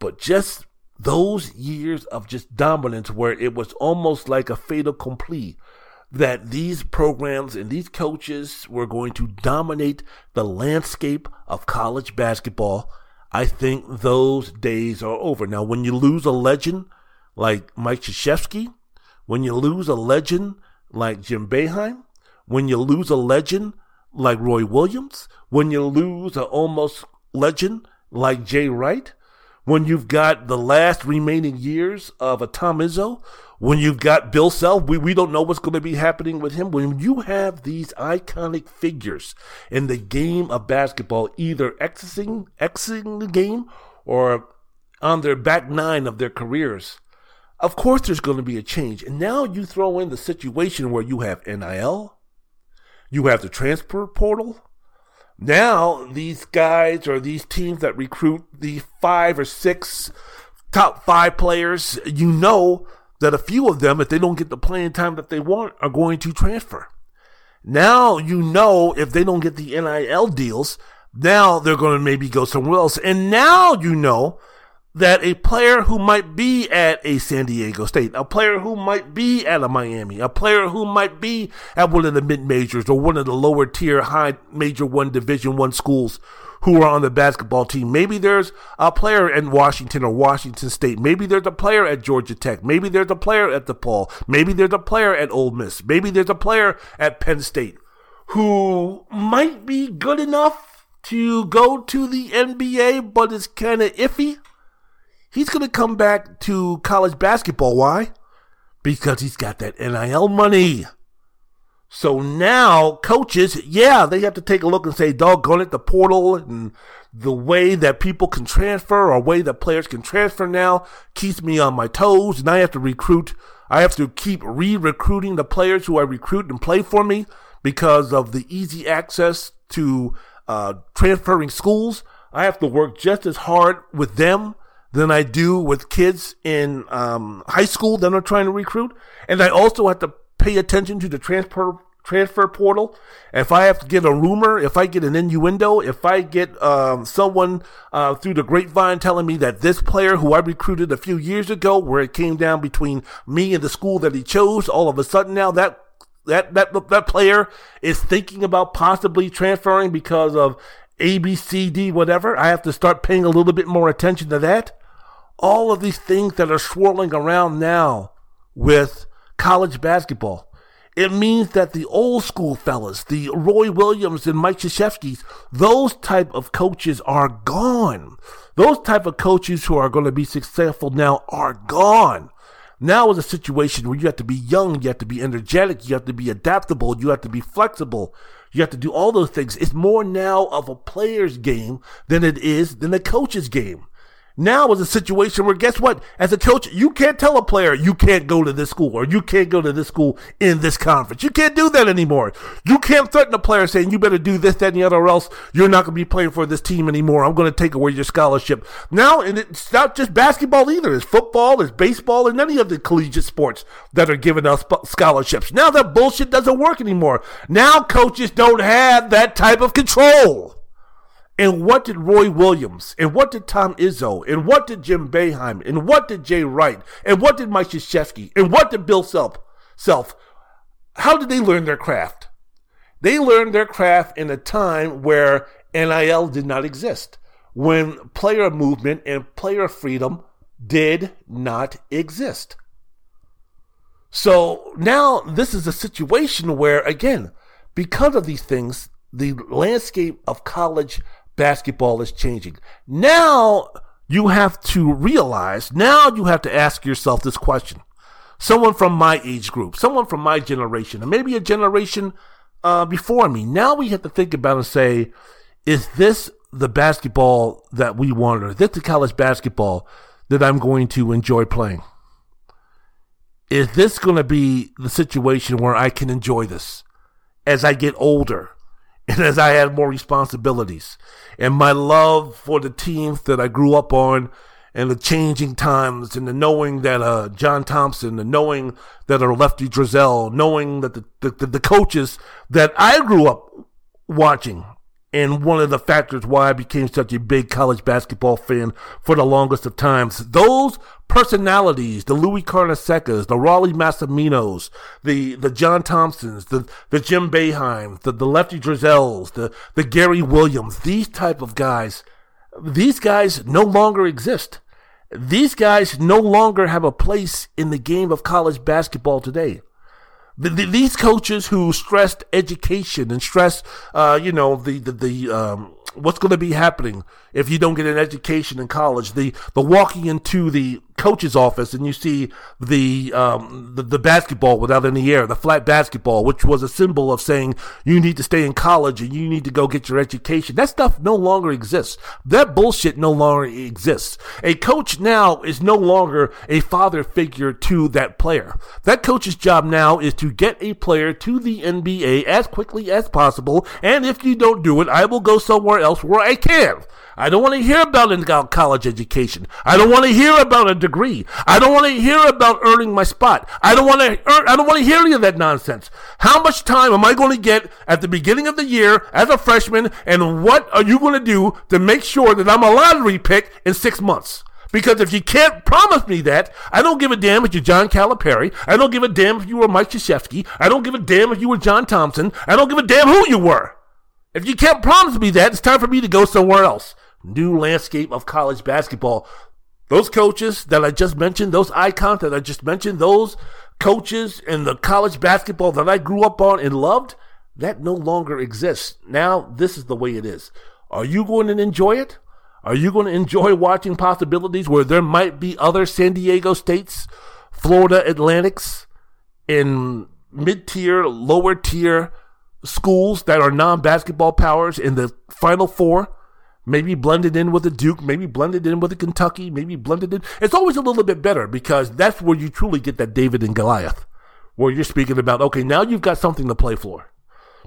But just those years of just dominance, where it was almost like a fait accompli that these programs and these coaches were going to dominate the landscape of college basketball, I think those days are over. Now, when you lose a legend like Mike Krzyzewski, when you lose a legend like Jim Boeheim, when you lose a legend like Roy Williams, when you lose an almost legend like Jay Wright, when you've got the last remaining years of a Tom Izzo, when you've got Bill Self, we don't know what's going to be happening with him. When you have these iconic figures in the game of basketball, either exiting the game or on their back nine of their careers, of course there's going to be a change. And now you throw in the situation where you have NIL, you have the transfer portal. Now these guys or these teams that recruit the 5 or 6 top 5 players, you know that a few of them, if they don't get the playing time that they want, are going to transfer. Now you know if they don't get the NIL deals, now they're going to maybe go somewhere else. And now you know that a player who might be at a San Diego State, a player who might be at a Miami, a player who might be at one of the mid-majors or one of the lower-tier, high-major 1 Division 1 schools who are on the basketball team. Maybe there's a player in Washington or Washington State. Maybe there's a player at Georgia Tech. Maybe there's a player at DePaul. Maybe there's a player at Ole Miss. Maybe there's a player at Penn State who might be good enough to go to the NBA, but it's kind of iffy. He's going to come back to college basketball. Why? Because he's got that NIL money. So now coaches, they have to take a look and say, doggone it, the portal and the way that people can transfer or way that players can transfer now keeps me on my toes. And I have to recruit. I have to keep re-recruiting the players who I recruit and play for me because of the easy access to transferring schools. I have to work just as hard with them than I do with kids in high school that I'm trying to recruit. And I also have to pay attention to the transfer portal. If I have to get a rumor, if I get an innuendo, if I get someone through the grapevine telling me that this player who I recruited a few years ago, where it came down between me and the school that he chose, all of a sudden now that player is thinking about possibly transferring because of A, B, C, D, whatever. I have to start paying a little bit more attention to that. All of these things that are swirling around now with college basketball. It means that the old school fellas, the Roy Williams and Mike Krzyzewskis, those type of coaches are gone. Those type of coaches who are going to be successful now are gone. Now is a situation where you have to be young, you have to be energetic, you have to be adaptable, you have to be flexible. You have to do all those things. It's more now of a player's game than a coach's game. Now is a situation where, guess what? As a coach, you can't tell a player you can't go to this school or you can't go to this school in this conference. You can't do that anymore. You can't threaten a player saying you better do this, that, and the other or else you're not going to be playing for this team anymore. I'm going to take away your scholarship. Now, and it's not just basketball either. It's football, it's baseball, and any of the collegiate sports that are giving us scholarships. Now that bullshit doesn't work anymore. Now coaches don't have that type of control. And what did Roy Williams, and what did Tom Izzo, and what did Jim Boeheim, and what did Jay Wright, and what did Mike Krzyzewski, and what did Bill Self, how did they learn their craft? They learned their craft in a time where NIL did not exist, when player movement and player freedom did not exist. So now this is a situation where, again, because of these things, the landscape of college basketball is changing. Now you have to realize, now you have to ask yourself this question. Someone from my age group, someone from my generation, and maybe a generation before me. Now we have to think about and say, is this the basketball that we wanted? Or is this the college basketball that I'm going to enjoy playing? Is this going to be the situation where I can enjoy this as I get older? And as I had more responsibilities and my love for the teams that I grew up on and the changing times and the knowing that John Thompson, the knowing that Lefty Drizzle, knowing that the coaches that I grew up watching, and one of the factors why I became such a big college basketball fan for the longest of times, those personalities, the Louis Carnesecas, the Raleigh Massaminos, the John Thompsons, the Jim Boeheim, the Lefty Drizzles, the Gary Williams, these type of guys, these guys no longer exist. These guys no longer have a place in the game of college basketball today. These coaches who stressed education and stressed, what's going to be happening if you don't get an education in college? The walking into the coach's office and you see the basketball without any air, the flat basketball, which was a symbol of saying you need to stay in college and you need to go get your education. That stuff no longer exists. That bullshit no longer exists. A coach now is no longer a father figure to that player. That coach's job now is to get a player to the NBA as quickly as possible, and if you don't do it, I will go somewhere else where I can. I don't want to hear about a college education. I don't want to hear about a degree. I don't want to hear about earning my spot. I don't want to hear any of that nonsense. How much time am I going to get at the beginning of the year as a freshman, and what are you going to do to make sure that I'm a lottery pick in 6 months? Because if you can't promise me that, I don't give a damn if you're John Calipari. I don't give a damn if you were Mike Krzyzewski. I don't give a damn if you were John Thompson. I don't give a damn who you were. If you can't promise me that, it's time for me to go somewhere else. New landscape of college basketball. Those coaches that I just mentioned, those icons that I just mentioned, those coaches in the college basketball that I grew up on and loved, that no longer exists. Now, this is the way it is. Are you going to enjoy it? Are you going to enjoy watching possibilities where there might be other San Diego States, Florida Atlantics, in mid-tier, lower-tier schools that are non-basketball powers in the Final Four? Maybe blended in with a Duke, maybe blended in with a Kentucky, maybe blended in. It's always a little bit better because that's where you truly get that David and Goliath, where you're speaking about, okay, now you've got something to play for.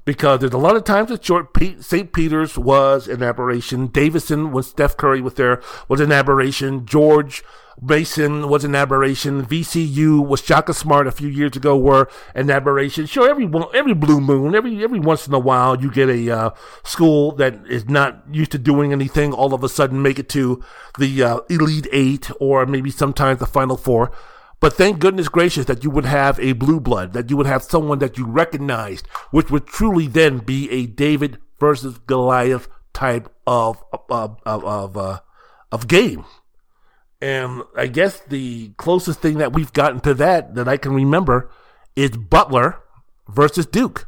Because there's a lot of times it's short. St. Peter's was an aberration. Davison, when Steph Curry was there, was an aberration. George Mason was an aberration. VCU was Shaka Smart a few years ago were an aberration. Sure, every blue moon, every once in a while, you get a school that is not used to doing anything all of a sudden make it to the Elite Eight or maybe sometimes the Final Four. But thank goodness gracious that you would have a blue blood, that you would have someone that you recognized, which would truly then be a David versus Goliath type of game. And I guess the closest thing that we've gotten to that I can remember is Butler versus Duke.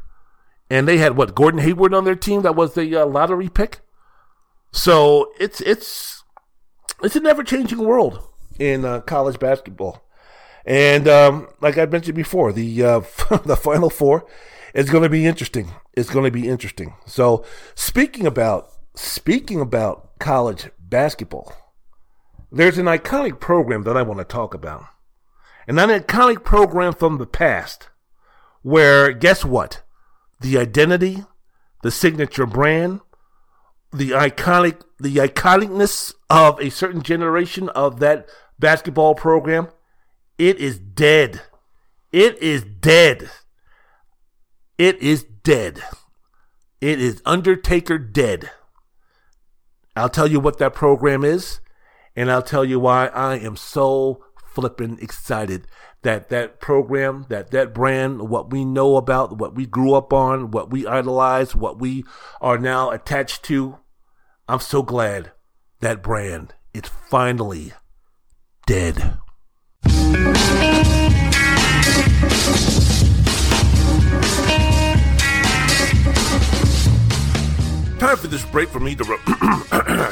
And they had, what, Gordon Hayward on their team that was the lottery pick? So it's an ever-changing world in college basketball. And like I mentioned before, the Final Four is going to be interesting. It's going to be interesting. So speaking about college basketball, there's an iconic program that I want to talk about. And an iconic program from the past where, guess what? The identity, the signature brand, the iconicness of a certain generation of that basketball program, it is dead. It is dead. It is dead. It is Undertaker dead. I'll tell you what that program is, and I'll tell you why I am so flippin' excited that that program, that brand, what we know about, what we grew up on, what we idolize, what we are now attached to, I'm so glad that brand is finally dead. Time for this break for me to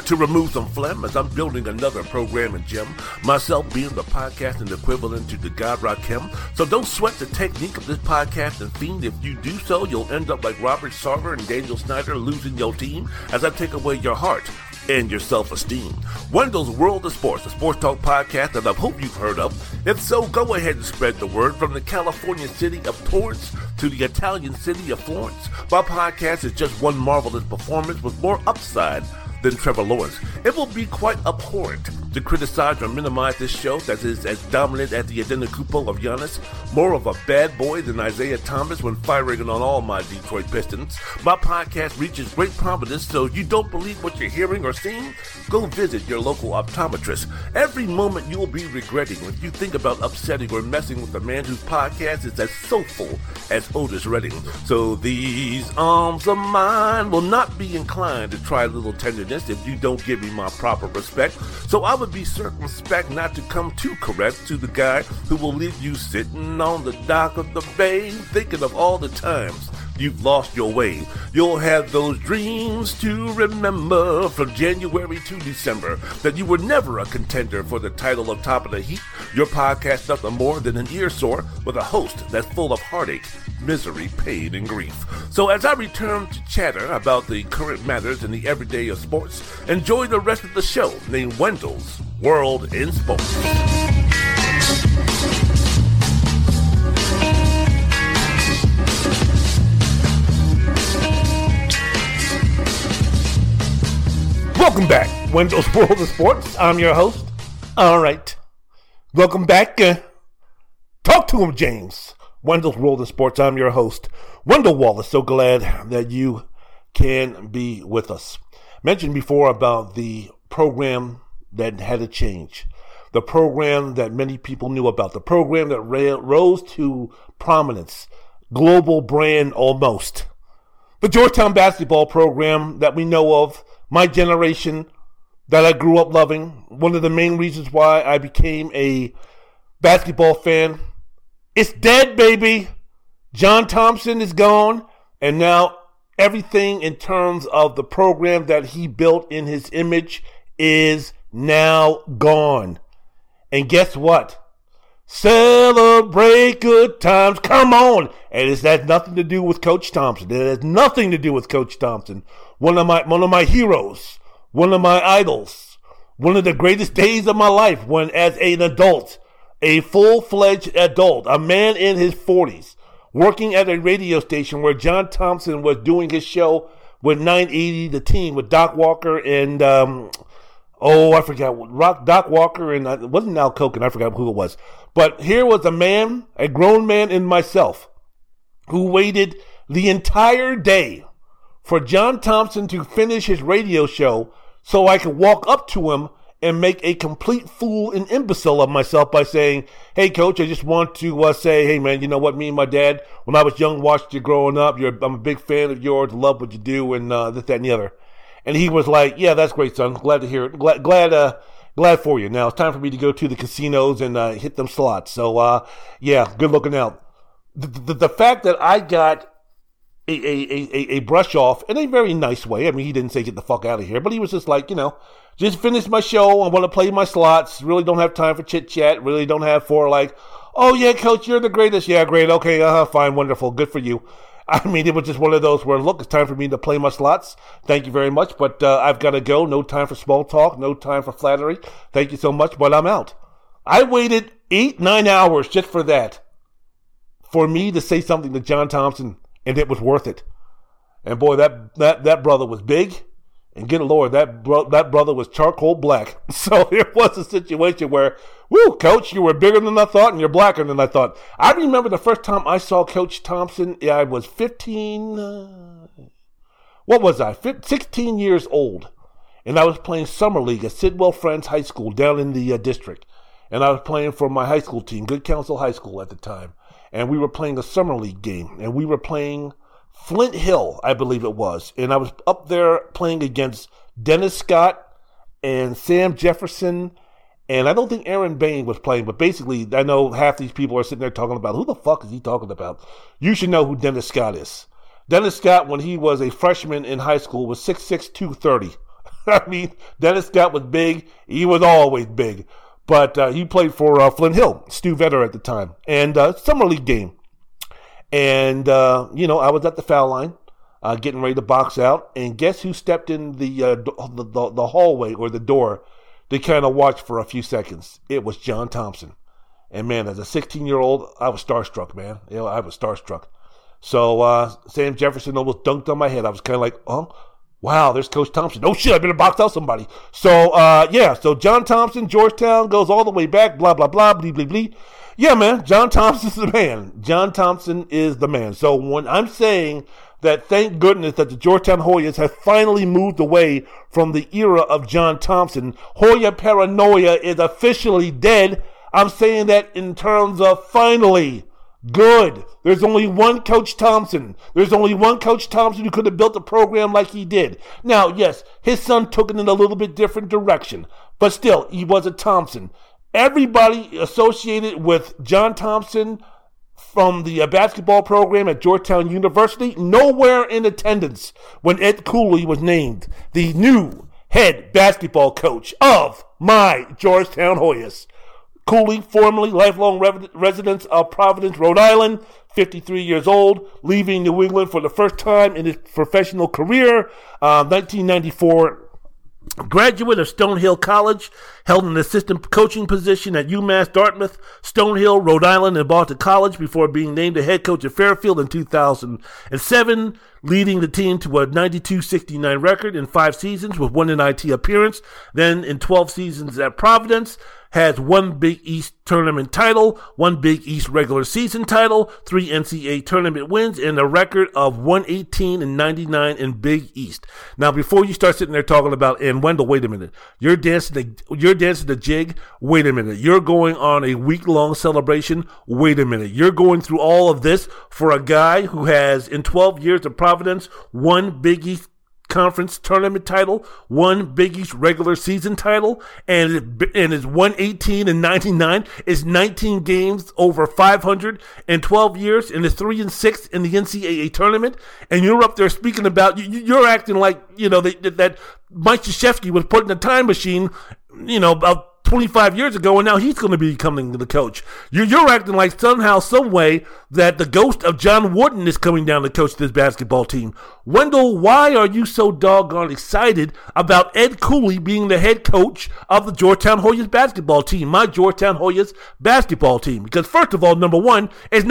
to remove some phlegm as I'm building another program and gym, myself being the podcasting equivalent to the God Rakim. So don't sweat the technique of this podcast and fiend. If you do so, you'll end up like Robert Sarver and Daniel Snyder losing your team as I take away your heart and your self-esteem. Wendell's World in Sports, a sports talk podcast that I hope you've heard of. If so, go ahead and spread the word. From the California city of Torrance to the Italian city of Florence, my podcast is just one marvelous performance with more upside than Trevor Lawrence. It will be quite abhorrent to criticize or minimize this show that is as dominant as the Adenocupo of Giannis, more of a bad boy than Isaiah Thomas when firing on all my Detroit Pistons. My podcast reaches great prominence, so you don't believe what you're hearing or seeing? Go visit your local optometrist. Every moment you'll be regretting if you think about upsetting or messing with a man whose podcast is as soulful as Otis Redding. So these arms of mine will not be inclined to try a little tenderness if you don't give me my proper respect. So I would be circumspect not to come too correct to the guy who will leave you sitting on the dock of the bay thinking of all the times you've lost your way. You'll have those dreams to remember from January to December that you were never a contender for the title of Top of the Heap. Your podcast nothing more than an ear sore with a host that's full of heartache, misery, pain, and grief. So as I return to chatter about the current matters in the everyday of sports, enjoy the rest of the show named Wendell's World in Sports. Welcome back, Wendell's World of Sports. I'm your host. All right. Welcome back. Talk to him, James. Wendell's World of Sports. I'm your host, Wendell Wallace. So glad that you can be with us. Mentioned before about the program that had to change. The program that many people knew about. The program that rose to prominence. Global brand almost. The Georgetown basketball program that we know of. My generation that I grew up loving, one of the main reasons why I became a basketball fan. It's dead, baby. John Thompson is gone. And now everything in terms of the program that he built in his image is now gone. And guess what? Celebrate good times. Come on. And it has nothing to do with Coach Thompson. It has nothing to do with Coach Thompson. One of my heroes, one of my idols, one of the greatest days of my life when as an adult, a full-fledged adult, a man in his 40s, working at a radio station where John Thompson was doing his show with 980 The Team with Doc Walker and, Doc Walker and it wasn't Al Coken, I forgot who it was. But here was a man, a grown man in myself, who waited the entire day for John Thompson to finish his radio show so I could walk up to him and make a complete fool and imbecile of myself by saying, hey, Coach, I just want to say, hey, man, you know what? Me and my dad, when I was young, watched you growing up. I'm a big fan of yours. Love what you do and this, that, and the other. And he was like, yeah, that's great, son. Glad to hear it. Glad for you. Now it's time for me to go to the casinos and hit them slots. So, yeah, good looking out. The fact that I got a brush off in a very nice way. I mean, he didn't say get the fuck out of here, but he was just like, you know, just finish my show. I want to play my slots. Really don't have time for chit chat. Really don't have for like, oh yeah, Coach, you're the greatest. Yeah, great. Okay. Fine. Wonderful. Good for you. I mean, it was just one of those where, look, it's time for me to play my slots. Thank you very much, but I've got to go. No time for small talk. No time for flattery. Thank you so much, but I'm out. I waited 8-9 hours just for that. For me to say something to John Thompson. And it was worth it. And boy, that brother was big. And get a lord, that brother was charcoal black. So it was a situation where, woo, Coach, you were bigger than I thought and you're blacker than I thought. I remember the first time I saw Coach Thompson, I was 16 years old. And I was playing summer league at Sidwell Friends High School down in the district. And I was playing for my high school team, Good Counsel High School at the time. And we were playing a summer league game. And we were playing Flint Hill, I believe it was. And I was up there playing against Dennis Scott and Sam Jefferson. And I don't think Aaron Bain was playing. But basically, I know half these people are sitting there talking about, who the fuck is he talking about? You should know who Dennis Scott is. Dennis Scott, when he was a freshman in high school, was 6'6", 230. I mean, Dennis Scott was big. He was always big. But he played for Flint Hill, Stu Vetter at the time, and summer league game. And, you know, I was at the foul line getting ready to box out. And guess who stepped in the hallway or the door to kind of watch for a few seconds? It was John Thompson. And, man, as a 16-year-old, I was starstruck, man. You know, I was starstruck. So Sam Jefferson almost dunked on my head. I was kind of like, oh. Wow, there's Coach Thompson. Oh, shit, I better box out somebody. So, so John Thompson, Georgetown, goes all the way back, blah, blah, blah, blee, blee, blee. Yeah, man, John Thompson's the man. John Thompson is the man. So when I'm saying that thank goodness that the Georgetown Hoyas have finally moved away from the era of John Thompson, Hoya paranoia is officially dead. I'm saying that in terms of finally. Good. There's only one Coach Thompson. There's only one Coach Thompson who could have built a program like he did. Now, yes, his son took it in a little bit different direction, but still, he was a Thompson. Everybody associated with John Thompson from the basketball program at Georgetown University, nowhere in attendance when Ed Cooley was named the new head basketball coach of my Georgetown Hoyas. Cooley, formerly lifelong resident of Providence, Rhode Island, 53 years old, leaving New England for the first time in his professional career, 1994. Graduate of Stonehill College, held an assistant coaching position at UMass Dartmouth, Stonehill, Rhode Island, and Boston College before being named the head coach at Fairfield in 2007, leading the team to a 92-69 record in 5 seasons with 1 NIT appearance. Then in 12 seasons at Providence, has 1 Big East tournament title, 1 Big East regular season title, 3 NCAA tournament wins, and a record of 118-99 in Big East. Now, before you start sitting there talking about, and Wendell, wait a minute, you're dancing the jig. Wait a minute, you're going on a week-long celebration. Wait a minute, you're going through all of this for a guy who has, in 12 years of Providence, 1 Big East Conference tournament title, 1 Big East regular season title, and it's 118-99. It's 19 games over 500 in 12 years, and it's 3-6 in the NCAA tournament. And you're up there speaking about, you're acting like, you know, that Mike Krzyzewski was put in a time machine, you know, about 25 years ago, and now he's going to be becoming the coach. You're acting like somehow, some way, that the ghost of John Wooden is coming down to coach this basketball team. Wendell, why are you so doggone excited about Ed Cooley being the head coach of the Georgetown Hoyas basketball team, my Georgetown Hoyas basketball team? Because first of all, number one, it's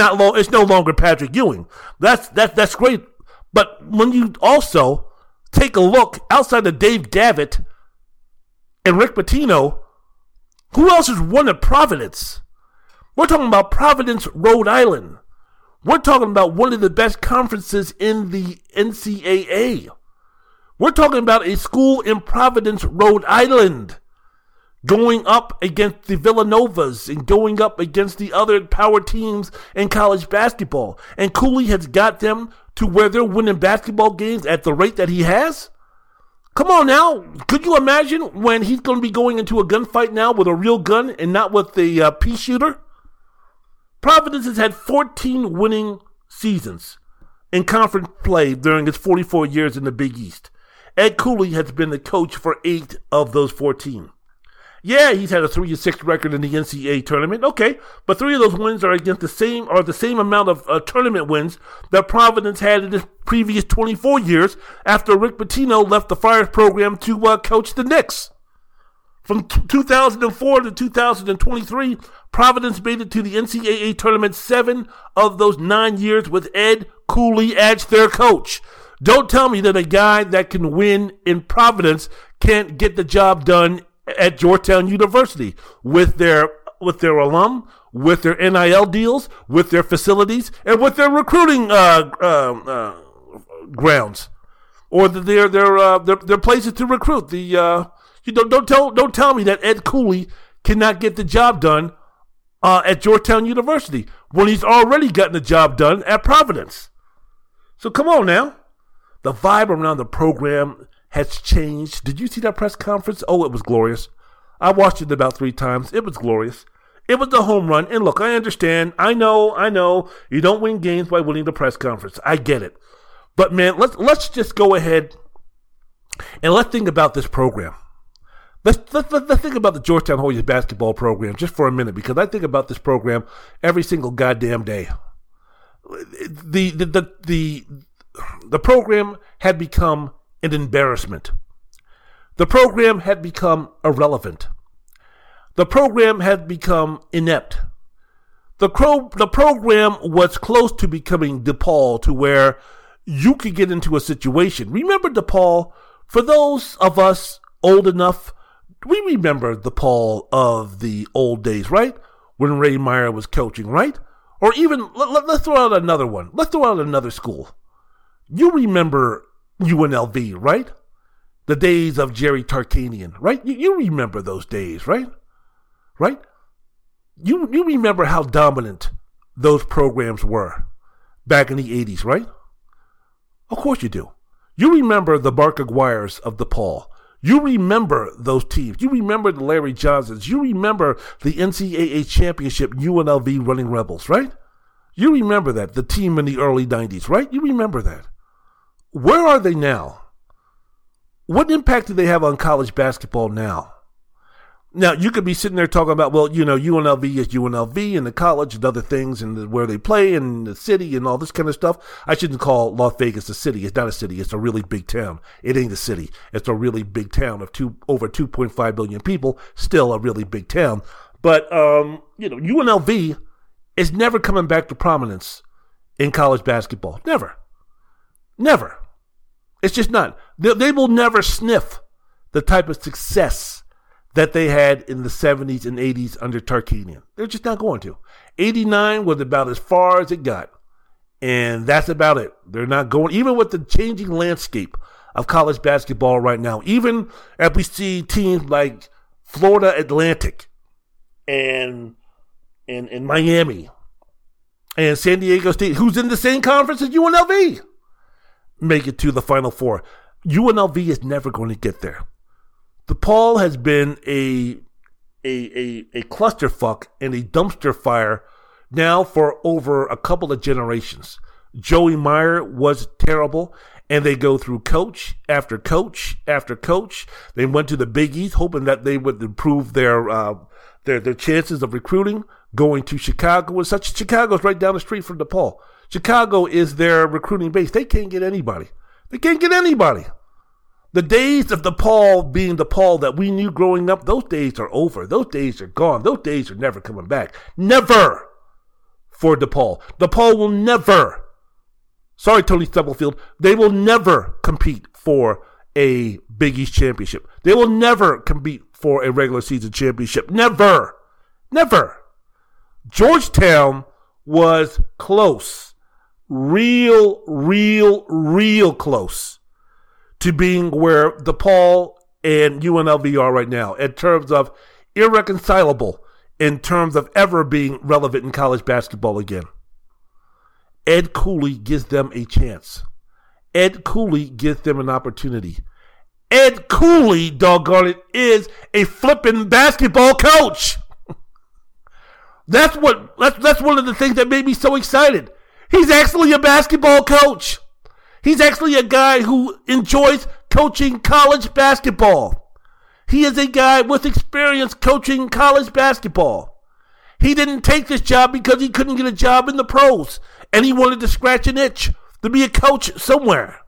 no longer Patrick Ewing. That's great. But when you also take a look outside of Dave Davitt and Rick Pitino, who else has won at Providence? We're talking about Providence, Rhode Island. We're talking about one of the best conferences in the NCAA. We're talking about a school in Providence, Rhode Island, going up against the Villanovas and going up against the other power teams in college basketball. And Cooley has got them to where they're winning basketball games at the rate that he has? Come on now, could you imagine when he's going to be going into a gunfight now with a real gun and not with the pea shooter? Providence has had 14 winning seasons in conference play during his 44 years in the Big East. Ed Cooley has been the coach for 8 of those 14. Yeah, he's had a 3-6 record in the NCAA tournament. Okay, but 3 of those wins are against the same amount of tournament wins that Providence had in his previous 24 years after Rick Pitino left the Friars program to coach the Knicks. From 2004 to 2023, Providence made it to the NCAA tournament 7 of those 9 years with Ed Cooley as their coach. Don't tell me that a guy that can win in Providence can't get the job done at Georgetown University with their alum, with their NIL deals, with their facilities, and with their recruiting grounds, or their places to recruit. Don't tell me that Ed Cooley cannot get the job done at Georgetown University when he's already gotten the job done at Providence. So come on now, the vibe around the program has changed. Did you see that press conference? Oh, it was glorious. I watched it about 3 times. It was glorious. It was a home run. And look, I understand. I know. You don't win games by winning the press conference. I get it. But man, let's just go ahead and let's think about this program. Let's think about the Georgetown Hoyas basketball program just for a minute, because I think about this program every single goddamn day. The program had become an embarrassment. The program had become irrelevant. The program had become inept. The program was close to becoming DePaul, to where you could get into a situation. Remember DePaul? For those of us old enough, we remember DePaul of the old days, right? When Ray Meyer was coaching, right? Or even, let's throw out another one. Let's throw out another school. You remember UNLV, right? The days of Jerry Tarkanian, right? You remember those days, right? Right? You remember how dominant those programs were back in the 80s, right? Of course you do. You remember the Barker Guires of DePaul. You remember those teams. You remember the Larry Johnsons. You remember the NCAA championship UNLV Running Rebels, right? You remember that, the team in the early 90s, right? You remember that. Where are they now? What impact do they have on college basketball now? Now, you could be sitting there talking about, well, you know, UNLV is UNLV and the college and other things and where they play and the city and all this kind of stuff. I shouldn't call Las Vegas a city. It's not a city. It's a really big town. It ain't a city. It's a really big town of over 2.5 million people, still a really big town. But, you know, UNLV is never coming back to prominence in college basketball. Never. Never. It's just not. They will never sniff the type of success that they had in the 70s and 80s under Tarkanian. They're just not going to. 89 was about as far as it got. And that's about it. They're not going, even with the changing landscape of college basketball right now, even as we see teams like Florida Atlantic and Miami and San Diego State, who's in the same conference as UNLV, make it to the Final Four. UNLV is never going to get there. DePaul has been a clusterfuck and a dumpster fire now for over a couple of generations. Joey Meyer was terrible, and they go through coach after coach after coach. They went to the Big East hoping that they would improve their chances of recruiting, going to Chicago and such. Chicago's right down the street from DePaul. Chicago is their recruiting base. They can't get anybody. They can't get anybody. The days of DePaul being DePaul that we knew growing up, those days are over. Those days are gone. Those days are never coming back. Never for DePaul. DePaul will never, sorry, Tony Stubblefield, they will never compete for a Big East championship. They will never compete for a regular season championship. Never. Never. Georgetown was close. Real close to being where DePaul and UNLV are right now in terms of irreconcilable, in terms of ever being relevant in college basketball again. Ed Cooley gives them a chance. Ed Cooley gives them an opportunity. Ed Cooley, doggone it, is a flipping basketball coach. That's one of the things that made me so excited. He's actually a basketball coach. He's actually a guy who enjoys coaching college basketball. He is a guy with experience coaching college basketball. He didn't take this job because he couldn't get a job in the pros, and he wanted to scratch an itch to be a coach somewhere.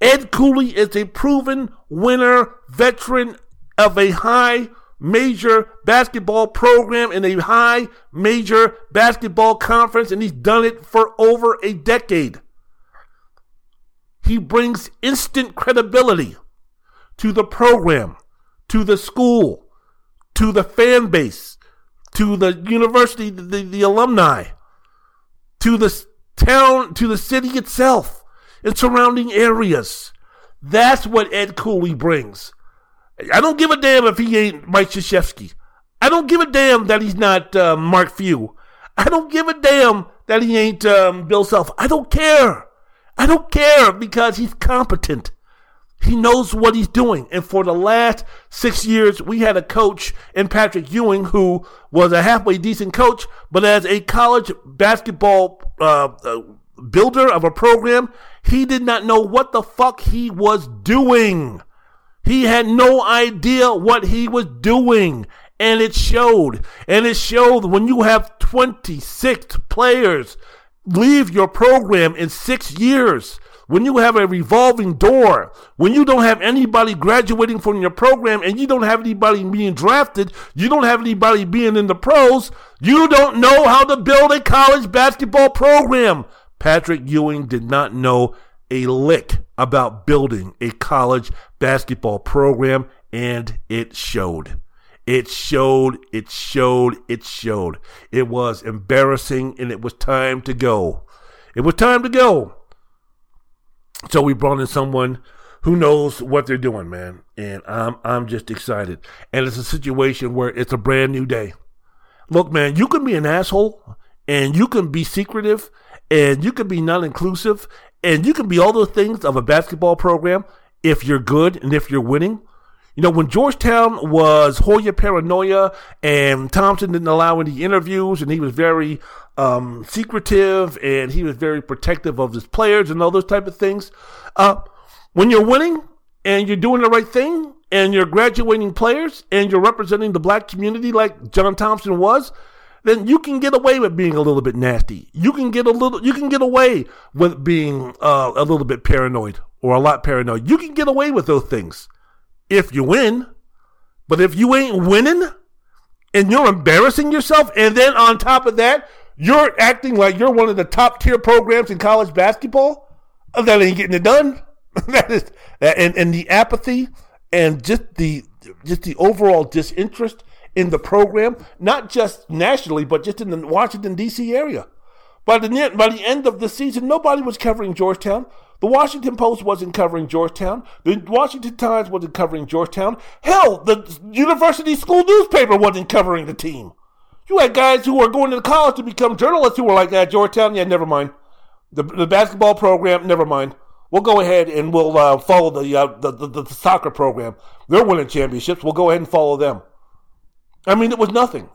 Ed Cooley is a proven winner, veteran of a high major basketball program in a high major basketball conference, and he's done it for over a decade. He brings instant credibility to the program, to the school, to the fan base, to the university, the alumni, to the town, to the city itself and surrounding areas. That's what Ed Cooley brings. I don't give a damn if he ain't Mike Krzyzewski. I don't give a damn that he's not Mark Few. I don't give a damn that he ain't Bill Self. I don't care. I don't care because he's competent. He knows what he's doing. And for the last 6 years, we had a coach in Patrick Ewing who was a halfway decent coach, but as a college basketball builder of a program, he did not know what the fuck he was doing. He had no idea what he was doing. And it showed. And it showed when you have 26 players leave your program in 6 years, when you have a revolving door, when you don't have anybody graduating from your program and you don't have anybody being drafted, you don't have anybody being in the pros, you don't know how to build a college basketball program. Patrick Ewing did not know a lick about building a college basketball program, and it showed. It showed. It was embarrassing, and it was time to go. So we brought in someone who knows what they're doing, man. And I'm just excited. And it's a situation where it's a brand new day. Look, man, you can be an asshole, and you can be secretive, and you can be non-inclusive, and you can be all those things of a basketball program if you're good and if you're winning. You know, when Georgetown was Hoya paranoia and Thompson didn't allow any interviews and he was very secretive, and he was very protective of his players and all those type of things. When you're winning and you're doing the right thing and you're graduating players and you're representing the black community like John Thompson was, then you can get away with being a little bit nasty. You can get away with being a little bit paranoid or a lot paranoid. You can get away with those things if you win. But if you ain't winning and you're embarrassing yourself, and then on top of that, you're acting like you're one of the top tier programs in college basketball, that ain't getting it done. And the apathy and just the overall disinterest in the program, not just nationally, but just in the Washington, D.C. area. By the end of the season, nobody was covering Georgetown. The Washington Post wasn't covering Georgetown. The Washington Times wasn't covering Georgetown. Hell, the university school newspaper wasn't covering the team. You had guys who were going to college to become journalists who were like, Georgetown, never mind. The basketball program, never mind. We'll go ahead and we'll follow the soccer program. They're winning championships. We'll go ahead and follow them. I mean, it was nothing.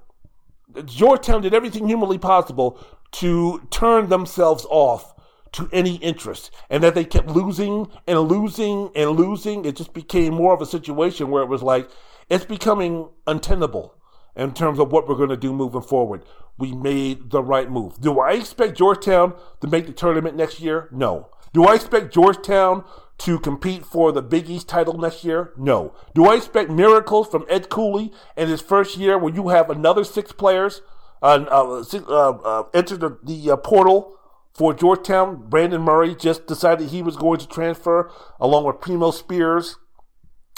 Georgetown did everything humanly possible to turn themselves off to any interest. And that they kept losing and losing and losing. It just became more of a situation where it was like, it's becoming untenable in terms of what we're going to do moving forward. We made the right move. Do I expect Georgetown to make the tournament next year? No. Do I expect Georgetown to compete for the Big East title next year? No. Do I expect miracles from Ed Cooley in his first year where you have another six players enter the portal for Georgetown? Brandon Murray just decided he was going to transfer along with Primo Spears,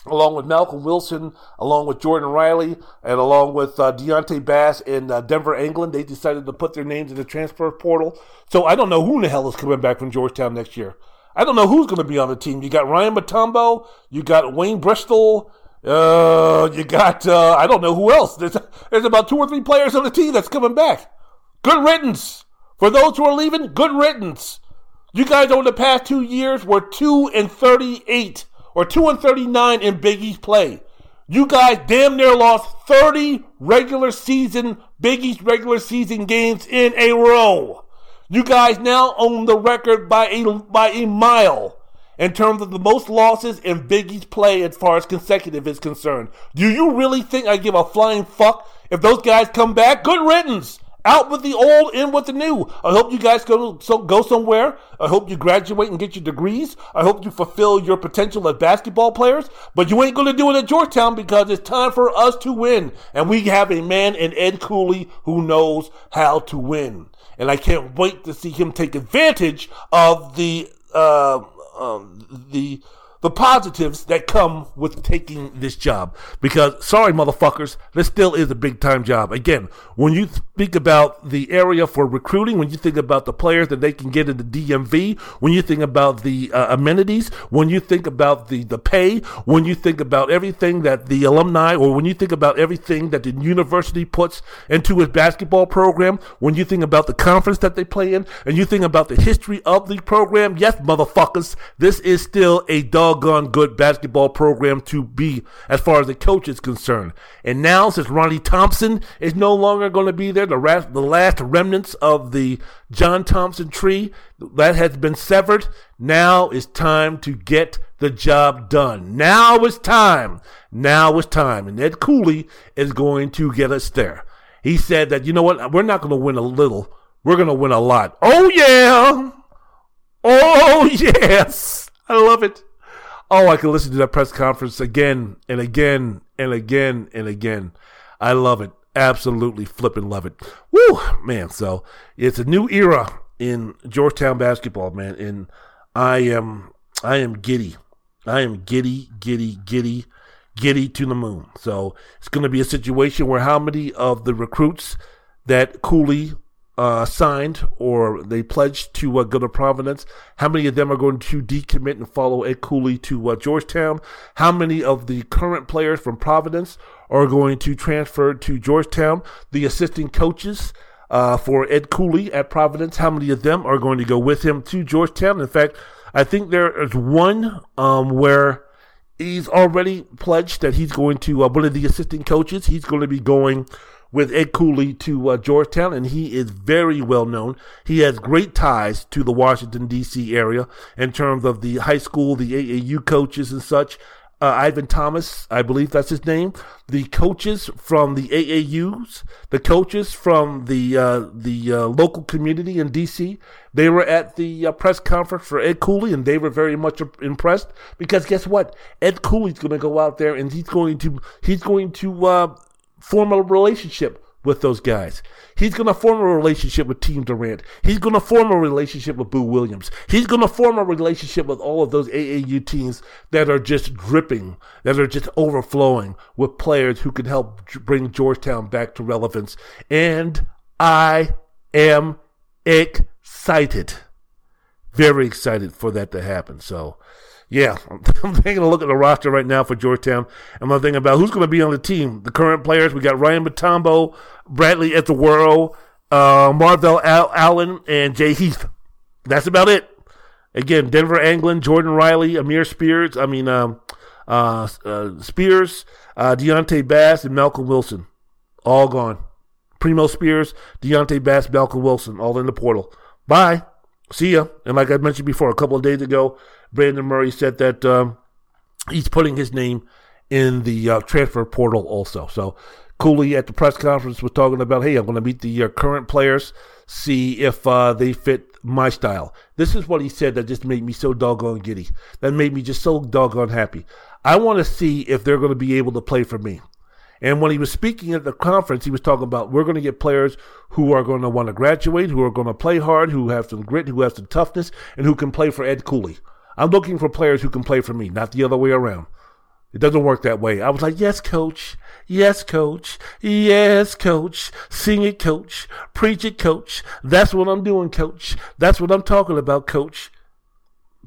along with Malcolm Wilson, along with Jordan Riley, and along with Deonte Bass in Denver, England. They decided to put their names in the transfer portal. So I don't know who in the hell is coming back from Georgetown next year. I don't know who's going to be on the team. You got Ryan Mutombo. You got Wayne Bristol. You got, I don't know who else. There's about two or three players on the team that's coming back. Good riddance. For those who are leaving, good riddance. You guys over the past 2 years were 2-38. Or 2-39 in Big East play. You guys damn near lost 30 Big East regular season games in a row. You guys now own the record by a mile in terms of the most losses in Big East play as far as consecutive is concerned. Do you really think I give a flying fuck if those guys come back? Good riddance. Out with the old, in with the new. I hope you guys go somewhere. I hope you graduate and get your degrees. I hope you fulfill your potential as basketball players. But you ain't going to do it at Georgetown because it's time for us to win. And we have a man in Ed Cooley who knows how to win. And I can't wait to see him take advantage of the positives that come with taking this job. Because, sorry motherfuckers, this still is a big-time job. Again, when you think about the area for recruiting, when you think about the players that they can get in the DMV, when you think about the amenities, when you think about the pay, when you think about everything that the alumni, or when you think about everything that the university puts into its basketball program, when you think about the conference that they play in, and you think about the history of the program, yes, motherfuckers, this is still a doggone good basketball program to be as far as the coach is concerned. And now, since Ronnie Thompson is no longer going to be there, the last remnants of the John Thompson tree that has been severed, now it's time to get the job done. Now it's time. And Ed Cooley is going to get us there. He said that, you know what, we're not going to win a little. We're going to win a lot. Oh, yeah. Oh, yes. I love it. Oh, I can listen to that press conference again and again and again and again. I love it. Absolutely flipping love it. Woo, man. So it's a new era in Georgetown basketball, man. And I am giddy. I am giddy to the moon. So it's going to be a situation where how many of the recruits that Cooley signed or they pledged to go to Providence, how many of them are going to decommit and follow Ed Cooley to Georgetown? How many of the current players from Providence are going to transfer to Georgetown? The assistant coaches for Ed Cooley at Providence, how many of them are going to go with him to Georgetown? In fact, I think there is one where he's already pledged that he's going to, one of the assistant coaches, he's going to be going with Ed Cooley to Georgetown, and he is very well known. He has great ties to the Washington, D.C. area in terms of the high school, the AAU coaches and such. Ivan Thomas, I believe that's his name. The coaches from the AAUs, the coaches from the local community in D.C., they were at the press conference for Ed Cooley, and they were very much impressed because guess what? Ed Cooley's going to go out there and he's going to form a relationship with those guys. He's going to form a relationship with Team Durant. He's going to form a relationship with Boo Williams. He's going to form a relationship with all of those AAU teams that are just dripping, that are just overflowing with players who can help bring Georgetown back to relevance. And I am excited, very excited for that to happen. So, yeah, I'm taking a look at the roster right now for Georgetown. I'm thinking about who's going to be on the team. The current players, we got Ryan Mutombo, Bradley Etoworo, Marvell Allen, and Jay Heath. That's about it. Again, Denver Anglin, Jordan Riley, Amir Spears, Deonte Bass, and Malcolm Wilson. All gone. Primo Spears, Deonte Bass, Malcolm Wilson, all in the portal. Bye. See ya. And like I mentioned before, a couple of days ago, Brandon Murray said that he's putting his name in the transfer portal also. So Cooley at the press conference was talking about, hey, I'm going to meet the current players, see if they fit my style. This is what he said that just made me so doggone giddy. That made me just so doggone happy. I want to see if they're going to be able to play for me. And when he was speaking at the conference, he was talking about we're going to get players who are going to want to graduate, who are going to play hard, who have some grit, who have some toughness, and who can play for Ed Cooley. I'm looking for players who can play for me, not the other way around. It doesn't work that way. I was like, yes, coach. Yes, coach. Yes, coach. Sing it, coach. Preach it, coach. That's what I'm doing, coach. That's what I'm talking about, coach.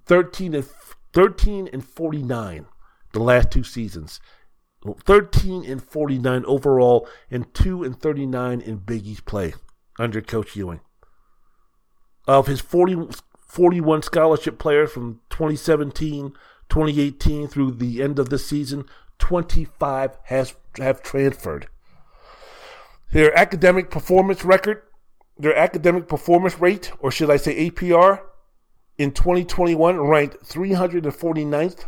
13 and 49 the last two seasons. 13 and 49 overall and 2 and 39 in Big East play under Coach Ewing. Of his 41 scholarship players from 2017, 2018 through the end of the season, 25 have transferred. Their academic performance record, their academic performance rate, or should I say APR, in 2021 ranked 349th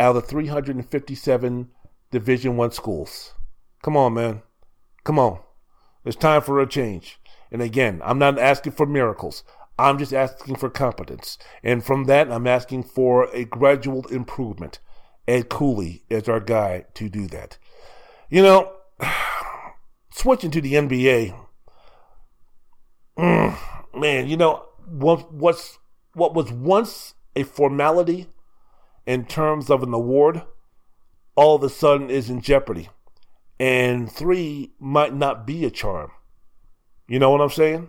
out of 357 Division I schools. Come on, man. Come on. It's time for a change. And again, I'm not asking for miracles. I'm just asking for competence. And from that, I'm asking for a gradual improvement. Ed Cooley is our guy to do that. You know, switching to the NBA, man, you know, what was once a formality in terms of an award all of a sudden is in jeopardy. And three might not be a charm. You know what I'm saying?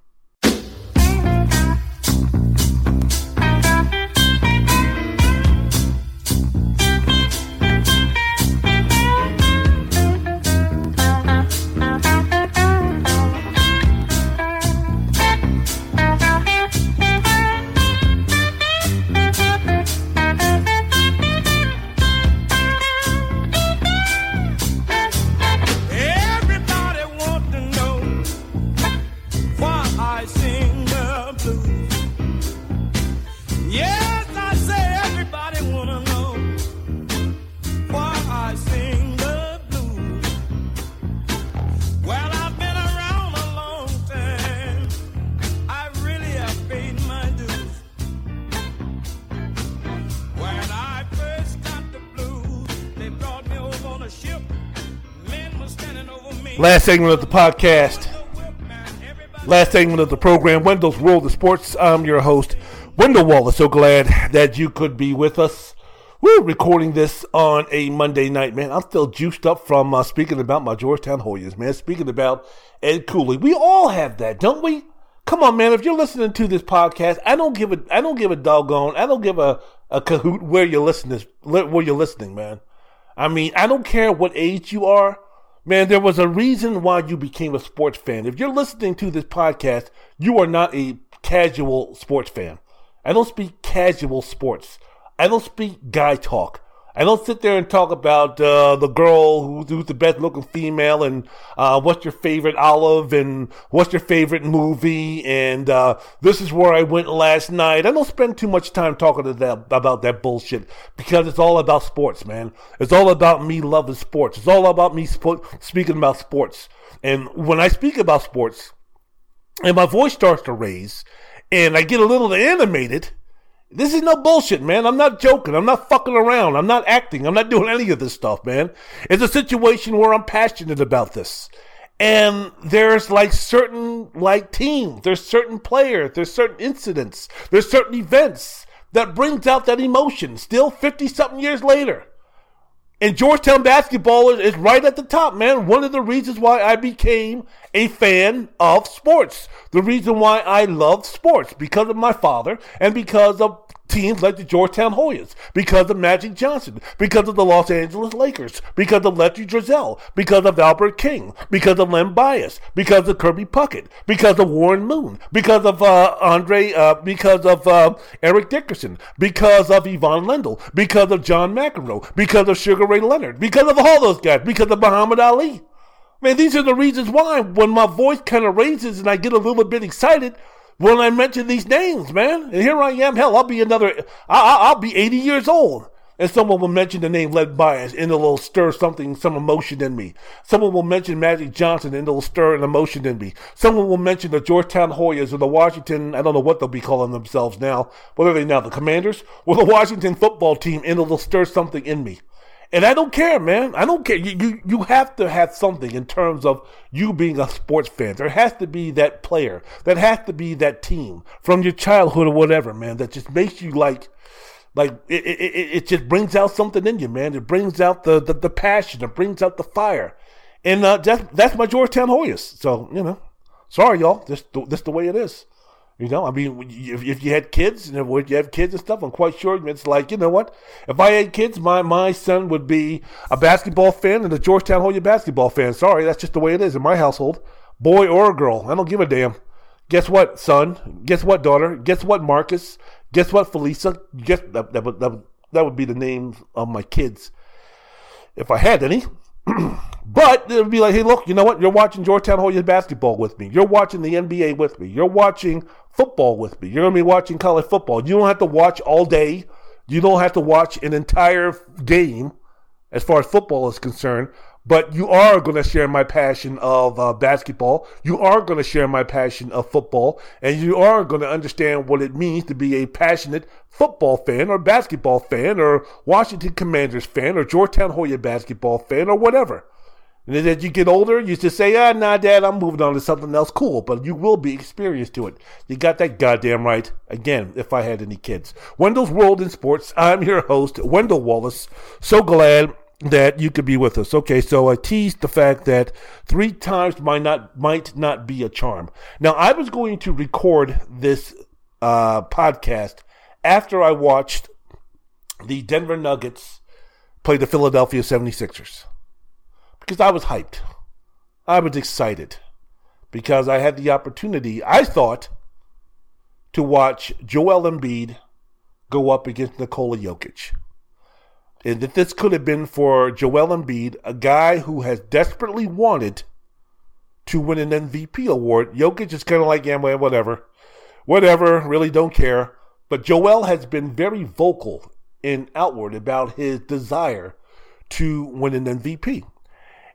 Last segment of the podcast, last segment of the program, Wendell's World of Sports. I'm your host, Wendell Wallace. So glad that you could be with us. We're recording this on a Monday night, man. I'm still juiced up from speaking about my Georgetown Hoyas, man. Speaking about Ed Cooley. We all have that, don't we? Come on, man. If you're listening to this podcast, I don't give a cahoot where you're listening, man. I mean, I don't care what age you are. Man, there was a reason why you became a sports fan. If you're listening to this podcast, you are not a casual sports fan. I don't speak casual sports. I don't speak guy talk. And don't sit there and talk about the girl who's the best looking female and what's your favorite olive and what's your favorite movie and this is where I went last night. I don't spend too much time talking to that, about that bullshit because it's all about sports, man. It's all about me loving sports. It's all about me speaking about sports. And when I speak about sports and my voice starts to raise and I get a little animated, this is no bullshit, man. I'm not joking. I'm not fucking around. I'm not acting. I'm not doing any of this stuff, man. It's a situation where I'm passionate about this. And there's like certain like teams. There's certain players. There's certain incidents. There's certain events that brings out that emotion still 50-something years later. And Georgetown basketball is right at the top, man. One of the reasons why I became a fan of sports. The reason why I love sports. Because of my father and because of teams like the Georgetown Hoyas. Because of Magic Johnson. Because of the Los Angeles Lakers. Because of Lefty Drizzle. Because of Albert King. Because of Len Bias. Because of Kirby Puckett. Because of Warren Moon. Because of Andre. Because of Eric Dickerson. Because of Yvonne Lendl. Because of John McEnroe. Because of Sugar Ray Leonard. Because of all those guys. Because of Muhammad Ali. Man, these are the reasons why when my voice kind of raises and I get a little bit excited when I mention these names, man. And here I am. Hell, I'll be I'll be 80 years old. And someone will mention the name Len Bias and it'll stir something, some emotion in me. Someone will mention Magic Johnson and it'll stir an emotion in me. Someone will mention the Georgetown Hoyas or the Washington, I don't know what they'll be calling themselves now. What are they now, the Commanders? Or the Washington football team, and it'll stir something in me. And I don't care, man. I don't care. You have to have something in terms of you being a sports fan. There has to be that player. That has to be that team from your childhood or whatever, man, that just makes you like it just brings out something in you, man. It brings out the passion. It brings out the fire. And that's my Georgetown Hoyas. So, you know, sorry, y'all. That's the way it is. You know, I mean, if you had kids, and would you have kids and stuff? I'm quite sure it's like, you know what? If I had kids, my son would be a basketball fan and a Georgetown Hoya basketball fan. Sorry, that's just the way it is in my household. Boy or a girl, I don't give a damn. Guess what, son? Guess what, daughter? Guess what, Marcus? Guess what, Felisa? Guess that would be the name of my kids if I had any. But it would be like, hey, look, you know what? You're watching Georgetown Hoyas basketball with me. You're watching the NBA with me. You're watching football with me. You're going to be watching college football. You don't have to watch all day. You don't have to watch an entire game as far as football is concerned. But you are going to share my passion of basketball. You are going to share my passion of football. And you are going to understand what it means to be a passionate football fan or basketball fan or Washington Commanders fan or Georgetown Hoya basketball fan or whatever. And then as you get older, you just say, nah, Dad, I'm moving on to something else cool. But you will be experienced to it. You got that goddamn right. Again, if I had any kids. Wendell's World in Sports. I'm your host, Wendell Wallace. So glad that you could be with us. Okay, so I teased the fact that 3 times might not be a charm. Now, I was going to record this podcast after I watched the Denver Nuggets play the Philadelphia 76ers. Because I was hyped. I was excited. Because I had the opportunity, I thought, to watch Joel Embiid go up against Nikola Jokic. And that this could have been for Joel Embiid, a guy who has desperately wanted to win an MVP award. Jokic is kind of like, yeah, whatever. Whatever, really don't care. But Joel has been very vocal and outward about his desire to win an MVP.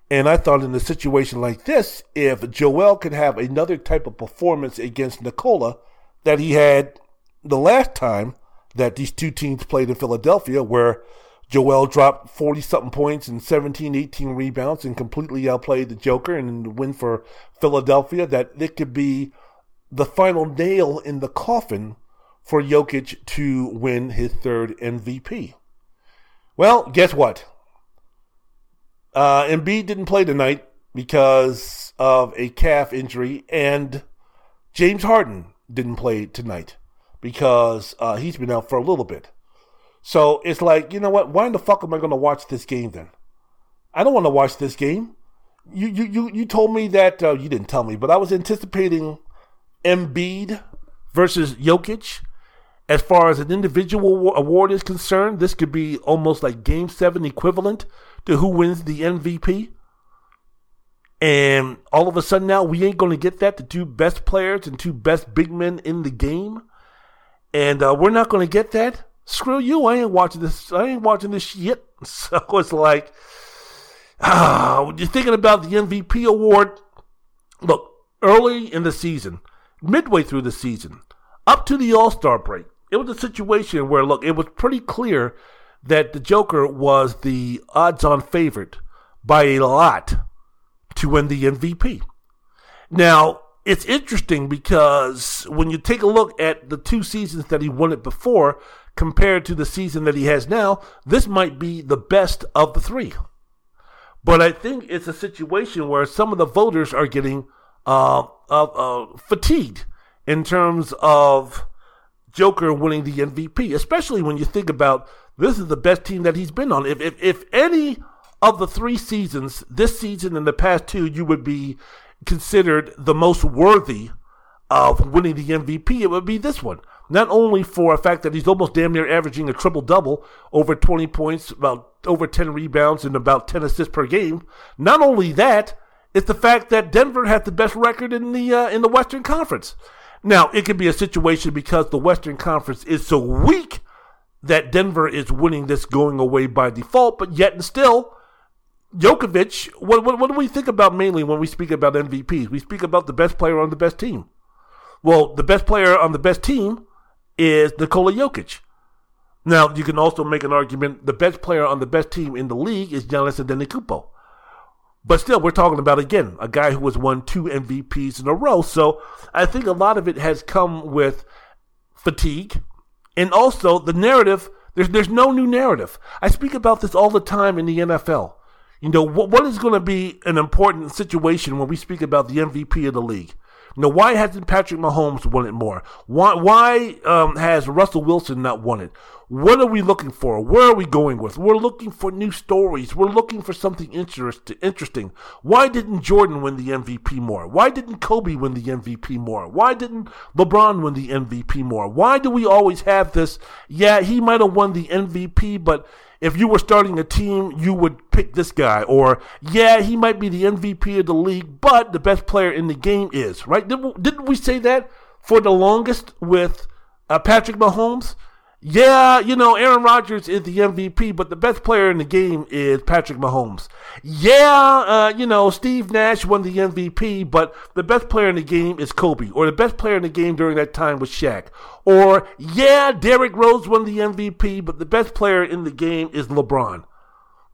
And I thought in a situation like this, if Joel could have another type of performance against Nikola that he had the last time that these two teams played in Philadelphia, where Joel dropped 40-something points and 17, 18 rebounds and completely outplayed the Joker and win for Philadelphia, that it could be the final nail in the coffin for Jokic to win his third MVP. Well, guess what? Embiid didn't play tonight because of a calf injury, and James Harden didn't play tonight because he's been out for a little bit. So it's like, you know what? Why in the fuck am I going to watch this game then? I don't want to watch this game. You told me that, you didn't tell me, but I was anticipating Embiid versus Jokic. As far as an individual award is concerned, this could be almost like Game 7 equivalent to who wins the MVP. And all of a sudden now, we ain't going to get that. The two best players and two best big men in the game. And we're not going to get that. Screw you. I ain't watching this. I ain't watching this shit. So it's like, when you're thinking about the MVP award, look, early in the season, midway through the season, up to the All-Star break, it was a situation where, look, it was pretty clear that the Joker was the odds-on favorite by a lot to win the MVP. Now, it's interesting because when you take a look at the two seasons that he won it before compared to the season that he has now, this might be the best of the three. But I think it's a situation where some of the voters are getting fatigued in terms of Joker winning the MVP, especially when you think about this is the best team that he's been on. If any of the three seasons, this season and the past two, you would be considered the most worthy of winning the MVP, it would be this one. Not only for a fact that he's almost damn near averaging a triple-double, over 20 points, about over 10 rebounds, and about 10 assists per game. Not only that, it's the fact that Denver had the best record in the Western Conference. Now, it could be a situation because the Western Conference is so weak that Denver is winning this going away by default, but yet and still, Jokic, what do we think about mainly when we speak about MVPs? We speak about the best player on the best team. Well, the best player on the best team is Nikola Jokic. Now, you can also make an argument the best player on the best team in the league is Giannis Antetokounmpo. But still, we're talking about, again, a guy who has won two MVPs in a row. So I think a lot of it has come with fatigue and also the narrative. There's no new narrative. I speak about this all the time in the NFL. You know, what is going to be an important situation when we speak about the MVP of the league? You know, why hasn't Patrick Mahomes won it more? Why has Russell Wilson not won it? What are we looking for? Where are we going with? We're looking for new stories. We're looking for something interesting. Why didn't Jordan win the MVP more? Why didn't Kobe win the MVP more? Why didn't LeBron win the MVP more? Why do we always have this, yeah, he might have won the MVP, but if you were starting a team, you would pick this guy. Or, yeah, he might be the MVP of the league, but the best player in the game is, right? Didn't we say that for the longest with Patrick Mahomes? Yeah, you know, Aaron Rodgers is the MVP, but the best player in the game is Patrick Mahomes. Yeah, you know, Steve Nash won the MVP, but the best player in the game is Kobe, or the best player in the game during that time was Shaq. Or, yeah, Derrick Rose won the MVP, but the best player in the game is LeBron.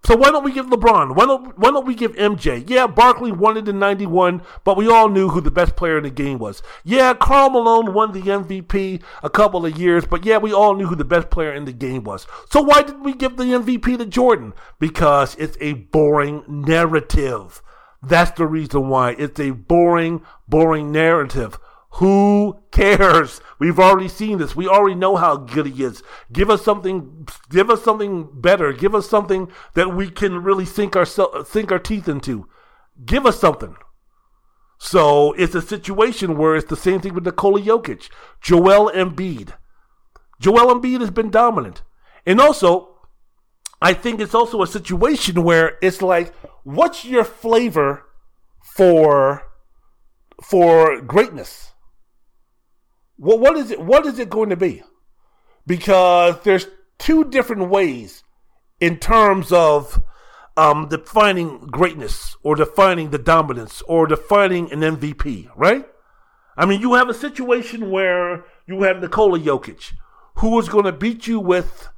So why don't we give LeBron? Why don't we give MJ? Yeah, Barkley won it in 91, but we all knew who the best player in the game was. Yeah, Karl Malone won the MVP a couple of years, but yeah, we all knew who the best player in the game was. So why didn't we give the MVP to Jordan? Because it's a boring narrative. That's the reason why. It's a boring narrative. Who cares? We've already seen this. We already know how good he is. Give us something better. Give us something that we can really sink our teeth into. Give us something. So it's a situation where it's the same thing with Nikola Jokic, Joel Embiid. Joel Embiid has been dominant. And also, I think it's also a situation where it's like, what's your flavor for greatness? Well, what is it going to be? Because there's two different ways in terms of defining greatness or defining the dominance or defining an MVP, right? I mean, you have a situation where you have Nikola Jokic, who is going to beat you with,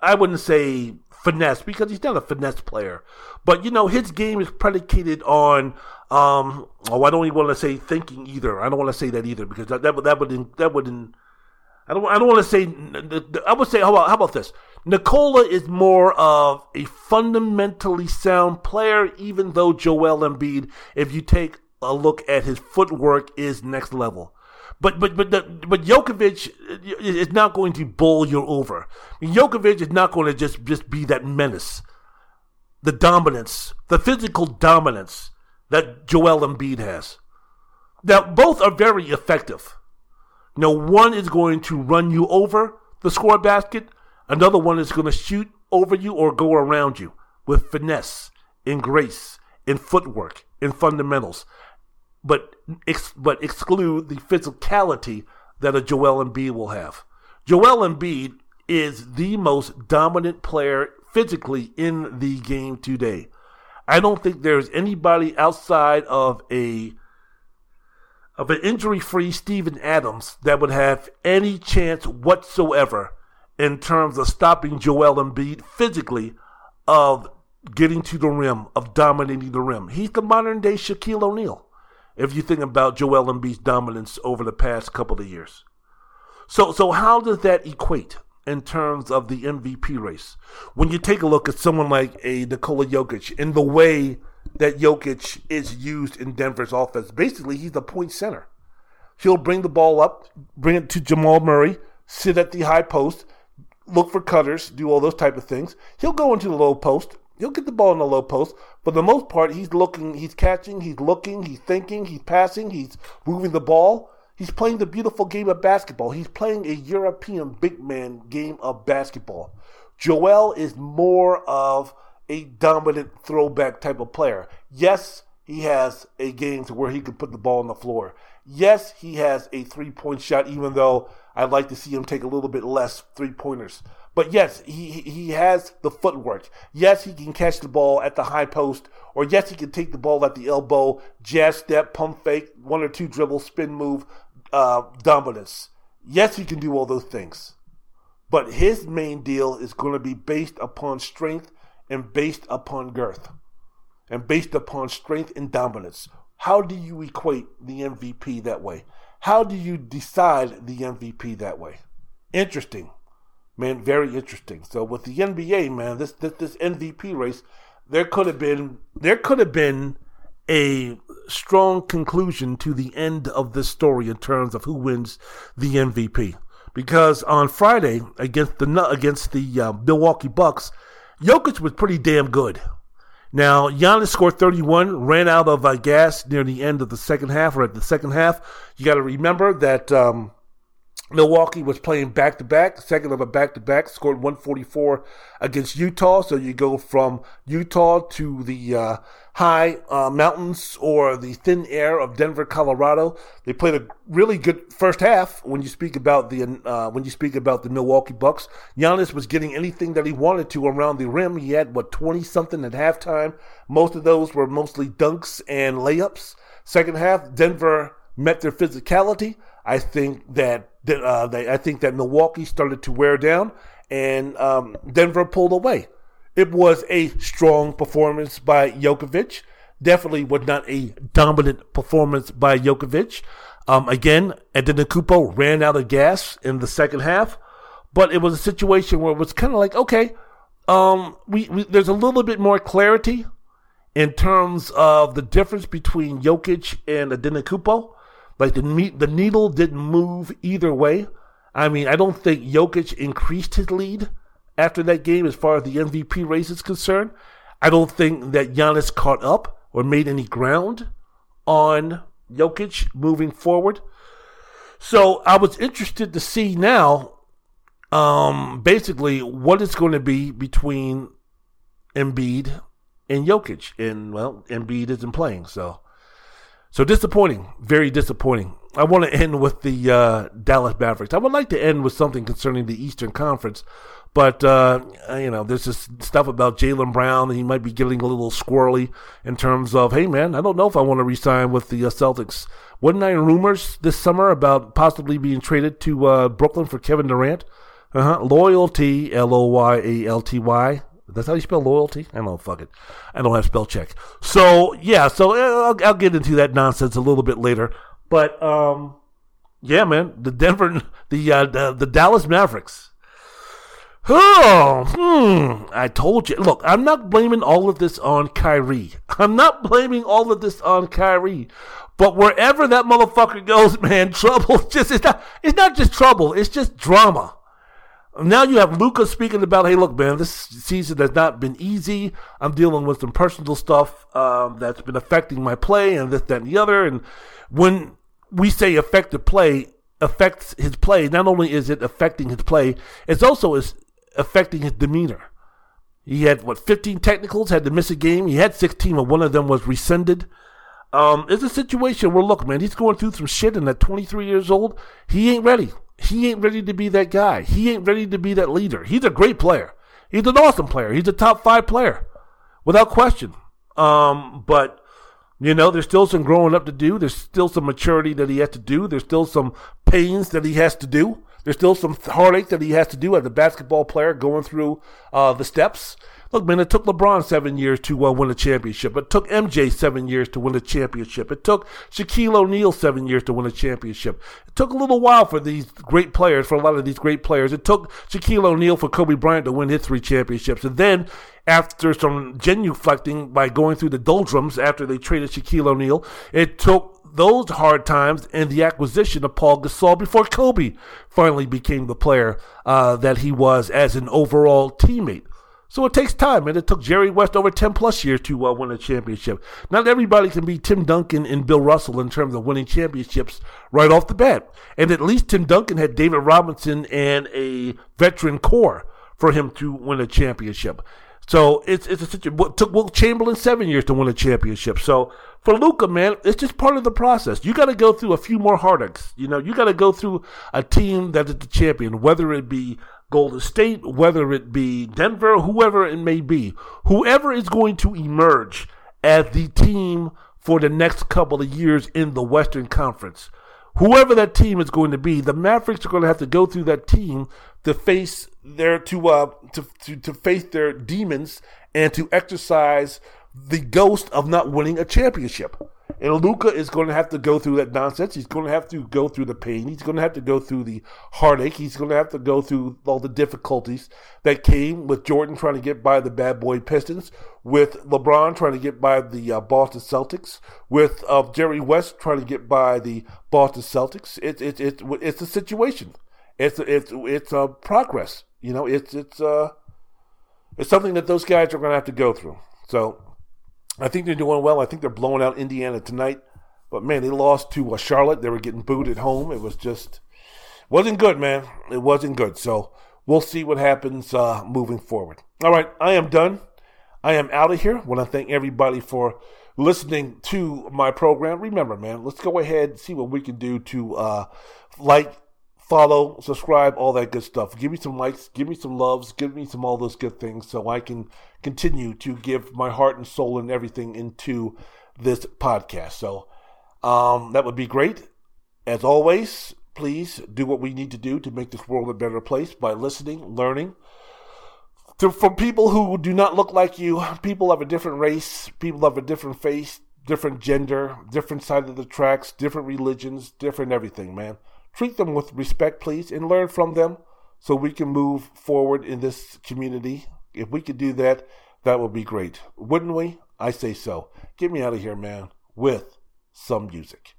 I wouldn't say finesse, because he's not a finesse player. But, you know, his game is predicated on, I don't even want to say thinking either. I don't want to say that either, because that wouldn't, I don't want to say, I would say, how about this? Nikola is more of a fundamentally sound player, even though Joel Embiid, if you take a look at his footwork, is next level. But Jokic is not going to bowl you over. Jokic is not going to just be that menace. The dominance, the physical dominance that Joel Embiid has. Now, both are very effective. Now, one is going to run you over the score basket. Another one is going to shoot over you or go around you with finesse, in grace, in footwork, in fundamentals, but exclude the physicality that a Joel Embiid will have. Joel Embiid is the most dominant player physically in the game today. I don't think there's anybody outside of an injury-free Steven Adams that would have any chance whatsoever in terms of stopping Joel Embiid physically, of getting to the rim, of dominating the rim. He's the modern-day Shaquille O'Neal, if you think about Joel Embiid's dominance over the past couple of years. So how does that equate in terms of the MVP race? When you take a look at someone like a Nikola Jokic and the way that Jokic is used in Denver's offense, basically he's a point center. He'll bring the ball up, bring it to Jamal Murray, sit at the high post, look for cutters, do all those type of things. He'll go into the low post. He'll get the ball in the low post. For the most part, he's looking, he's catching, he's looking, he's thinking, he's passing, he's moving the ball. He's playing the beautiful game of basketball. He's playing a European big man game of basketball. Joel is more of a dominant throwback type of player. Yes, he has a game to where he can put the ball on the floor. Yes, he has a three-point shot, even though I'd like to see him take a little bit less three-pointers. But yes, he has the footwork. Yes, he can catch the ball at the high post. Or yes, he can take the ball at the elbow, jab step, pump fake, one or two dribble, spin move, dominance. Yes, he can do all those things. But his main deal is going to be based upon strength and based upon girth. And based upon strength and dominance. How do you equate the MVP that way? How do you decide the MVP that way? Interesting. Man, very interesting. So with the NBA, man, this MVP race, there could have been a strong conclusion to the end of this story in terms of who wins the MVP. Because on Friday against the Milwaukee Bucks, Jokic was pretty damn good. Now, Giannis scored 31, ran out of gas near the end of the second half, or at the second half. You got to remember that Milwaukee was playing back-to-back, second of a back-to-back, scored 144 against Utah. So you go from Utah to the high mountains or the thin air of Denver, Colorado. They played a really good first half when you speak about the Milwaukee Bucks. Giannis was getting anything that he wanted to around the rim. He had, 20-something at halftime. Most of those were mostly dunks and layups. Second half, Denver met their physicality. I think that Milwaukee started to wear down, and Denver pulled away. It was a strong performance by Jokic. Definitely was not a dominant performance by Jokic. Again, Antetokounmpo ran out of gas in the second half, but it was a situation where it was kind of like, okay, there's a little bit more clarity in terms of the difference between Jokic and Antetokounmpo. Like the needle didn't move either way. I mean, I don't think Jokic increased his lead after that game as far as the MVP race is concerned. I don't think that Giannis caught up or made any ground on Jokic moving forward. So I was interested to see now basically what it's going to be between Embiid and Jokic. And, well, Embiid isn't playing, So disappointing, very disappointing. I want to end with the Dallas Mavericks. I would like to end with something concerning the Eastern Conference, but there's this stuff about Jaylen Brown, and he might be getting a little squirrely in terms of, hey man, I don't know if I want to resign with the Celtics. Wasn't there rumors this summer about possibly being traded to Brooklyn for Kevin Durant? Loyalty, Loyalty. That's how you spell loyalty? I don't know, fuck it. I don't have spell check. So, yeah, I'll get into that nonsense a little bit later. But, yeah, man, the Dallas Mavericks. I told you. Look, I'm not blaming all of this on Kyrie. But wherever that motherfucker goes, man, trouble. It's not just trouble. It's just drama. Now you have Luka speaking about, hey, look, man, this season has not been easy. I'm dealing with some personal stuff that's been affecting my play and this, that, and the other. And when we say affected play, affects his play. Not only is it affecting his play, it's also is affecting his demeanor. He had, 15 technicals, had to miss a game. He had 16, but one of them was rescinded. It's a situation where, look, man, he's going through some shit, and at 23 years old, he ain't ready. He ain't ready to be that guy. He ain't ready to be that leader. He's a great player. He's an awesome player. He's a top 5 player, without question. But, you know, there's still some growing up to do. There's still some maturity that he has to do. There's still some pains that he has to do. There's still some heartache that he has to do as a basketball player going through the steps. Look, man, it took LeBron 7 years to win a championship. It took MJ 7 years to win a championship. It took Shaquille O'Neal 7 years to win a championship. It took a little while for these great players, for a lot of these great players. It took Shaquille O'Neal for Kobe Bryant to win his 3 championships. And then after some genuflecting by going through the doldrums after they traded Shaquille O'Neal, it took those hard times and the acquisition of Paul Gasol before Kobe finally became the player that he was as an overall teammate. So it takes time, and it took Jerry West over 10-plus years to win a championship. Not everybody can be Tim Duncan and Bill Russell in terms of winning championships right off the bat. And at least Tim Duncan had David Robinson and a veteran core for him to win a championship. So it's a situation. It took Wilt Chamberlain 7 years to win a championship. So for Luka, man, it's just part of the process. You got to go through a few more heartaches. You know, you got to go through a team that is the champion, whether it be Golden State, whether it be Denver, whoever it may be, whoever is going to emerge as the team for the next couple of years in the Western Conference, whoever that team is going to be, the Mavericks are going to have to go through that team to face their to face their demons and to exercise the ghost of not winning a championship. And Luka is going to have to go through that nonsense. He's going to have to go through the pain. He's going to have to go through the heartache. He's going to have to go through all the difficulties that came with Jordan trying to get by the bad boy Pistons, with LeBron trying to get by the Boston Celtics, with Jerry West trying to get by the Boston Celtics. It's a situation. It's a progress. You know, it's something that those guys are going to have to go through. So I think they're doing well. I think they're blowing out Indiana tonight. But, man, they lost to Charlotte. They were getting booed at home. It was just wasn't good, man. It wasn't good. So we'll see what happens moving forward. All right, I am done. I am out of here. I want to thank everybody for listening to my program. Remember, man, let's go ahead and see what we can do to like, follow, subscribe, all that good stuff. Give me some likes, give me some loves, give me some all those good things so I can continue to give my heart and soul and everything into this podcast. So that would be great. As always, please do what we need to do to make this world a better place by listening, learning. From people who do not look like you, people of a different race, people of a different face, different gender, different side of the tracks, different religions, different everything, man. Treat them with respect, please, and learn from them so we can move forward in this community. If we could do that, that would be great. Wouldn't we? I say so. Get me out of here, man, with some music.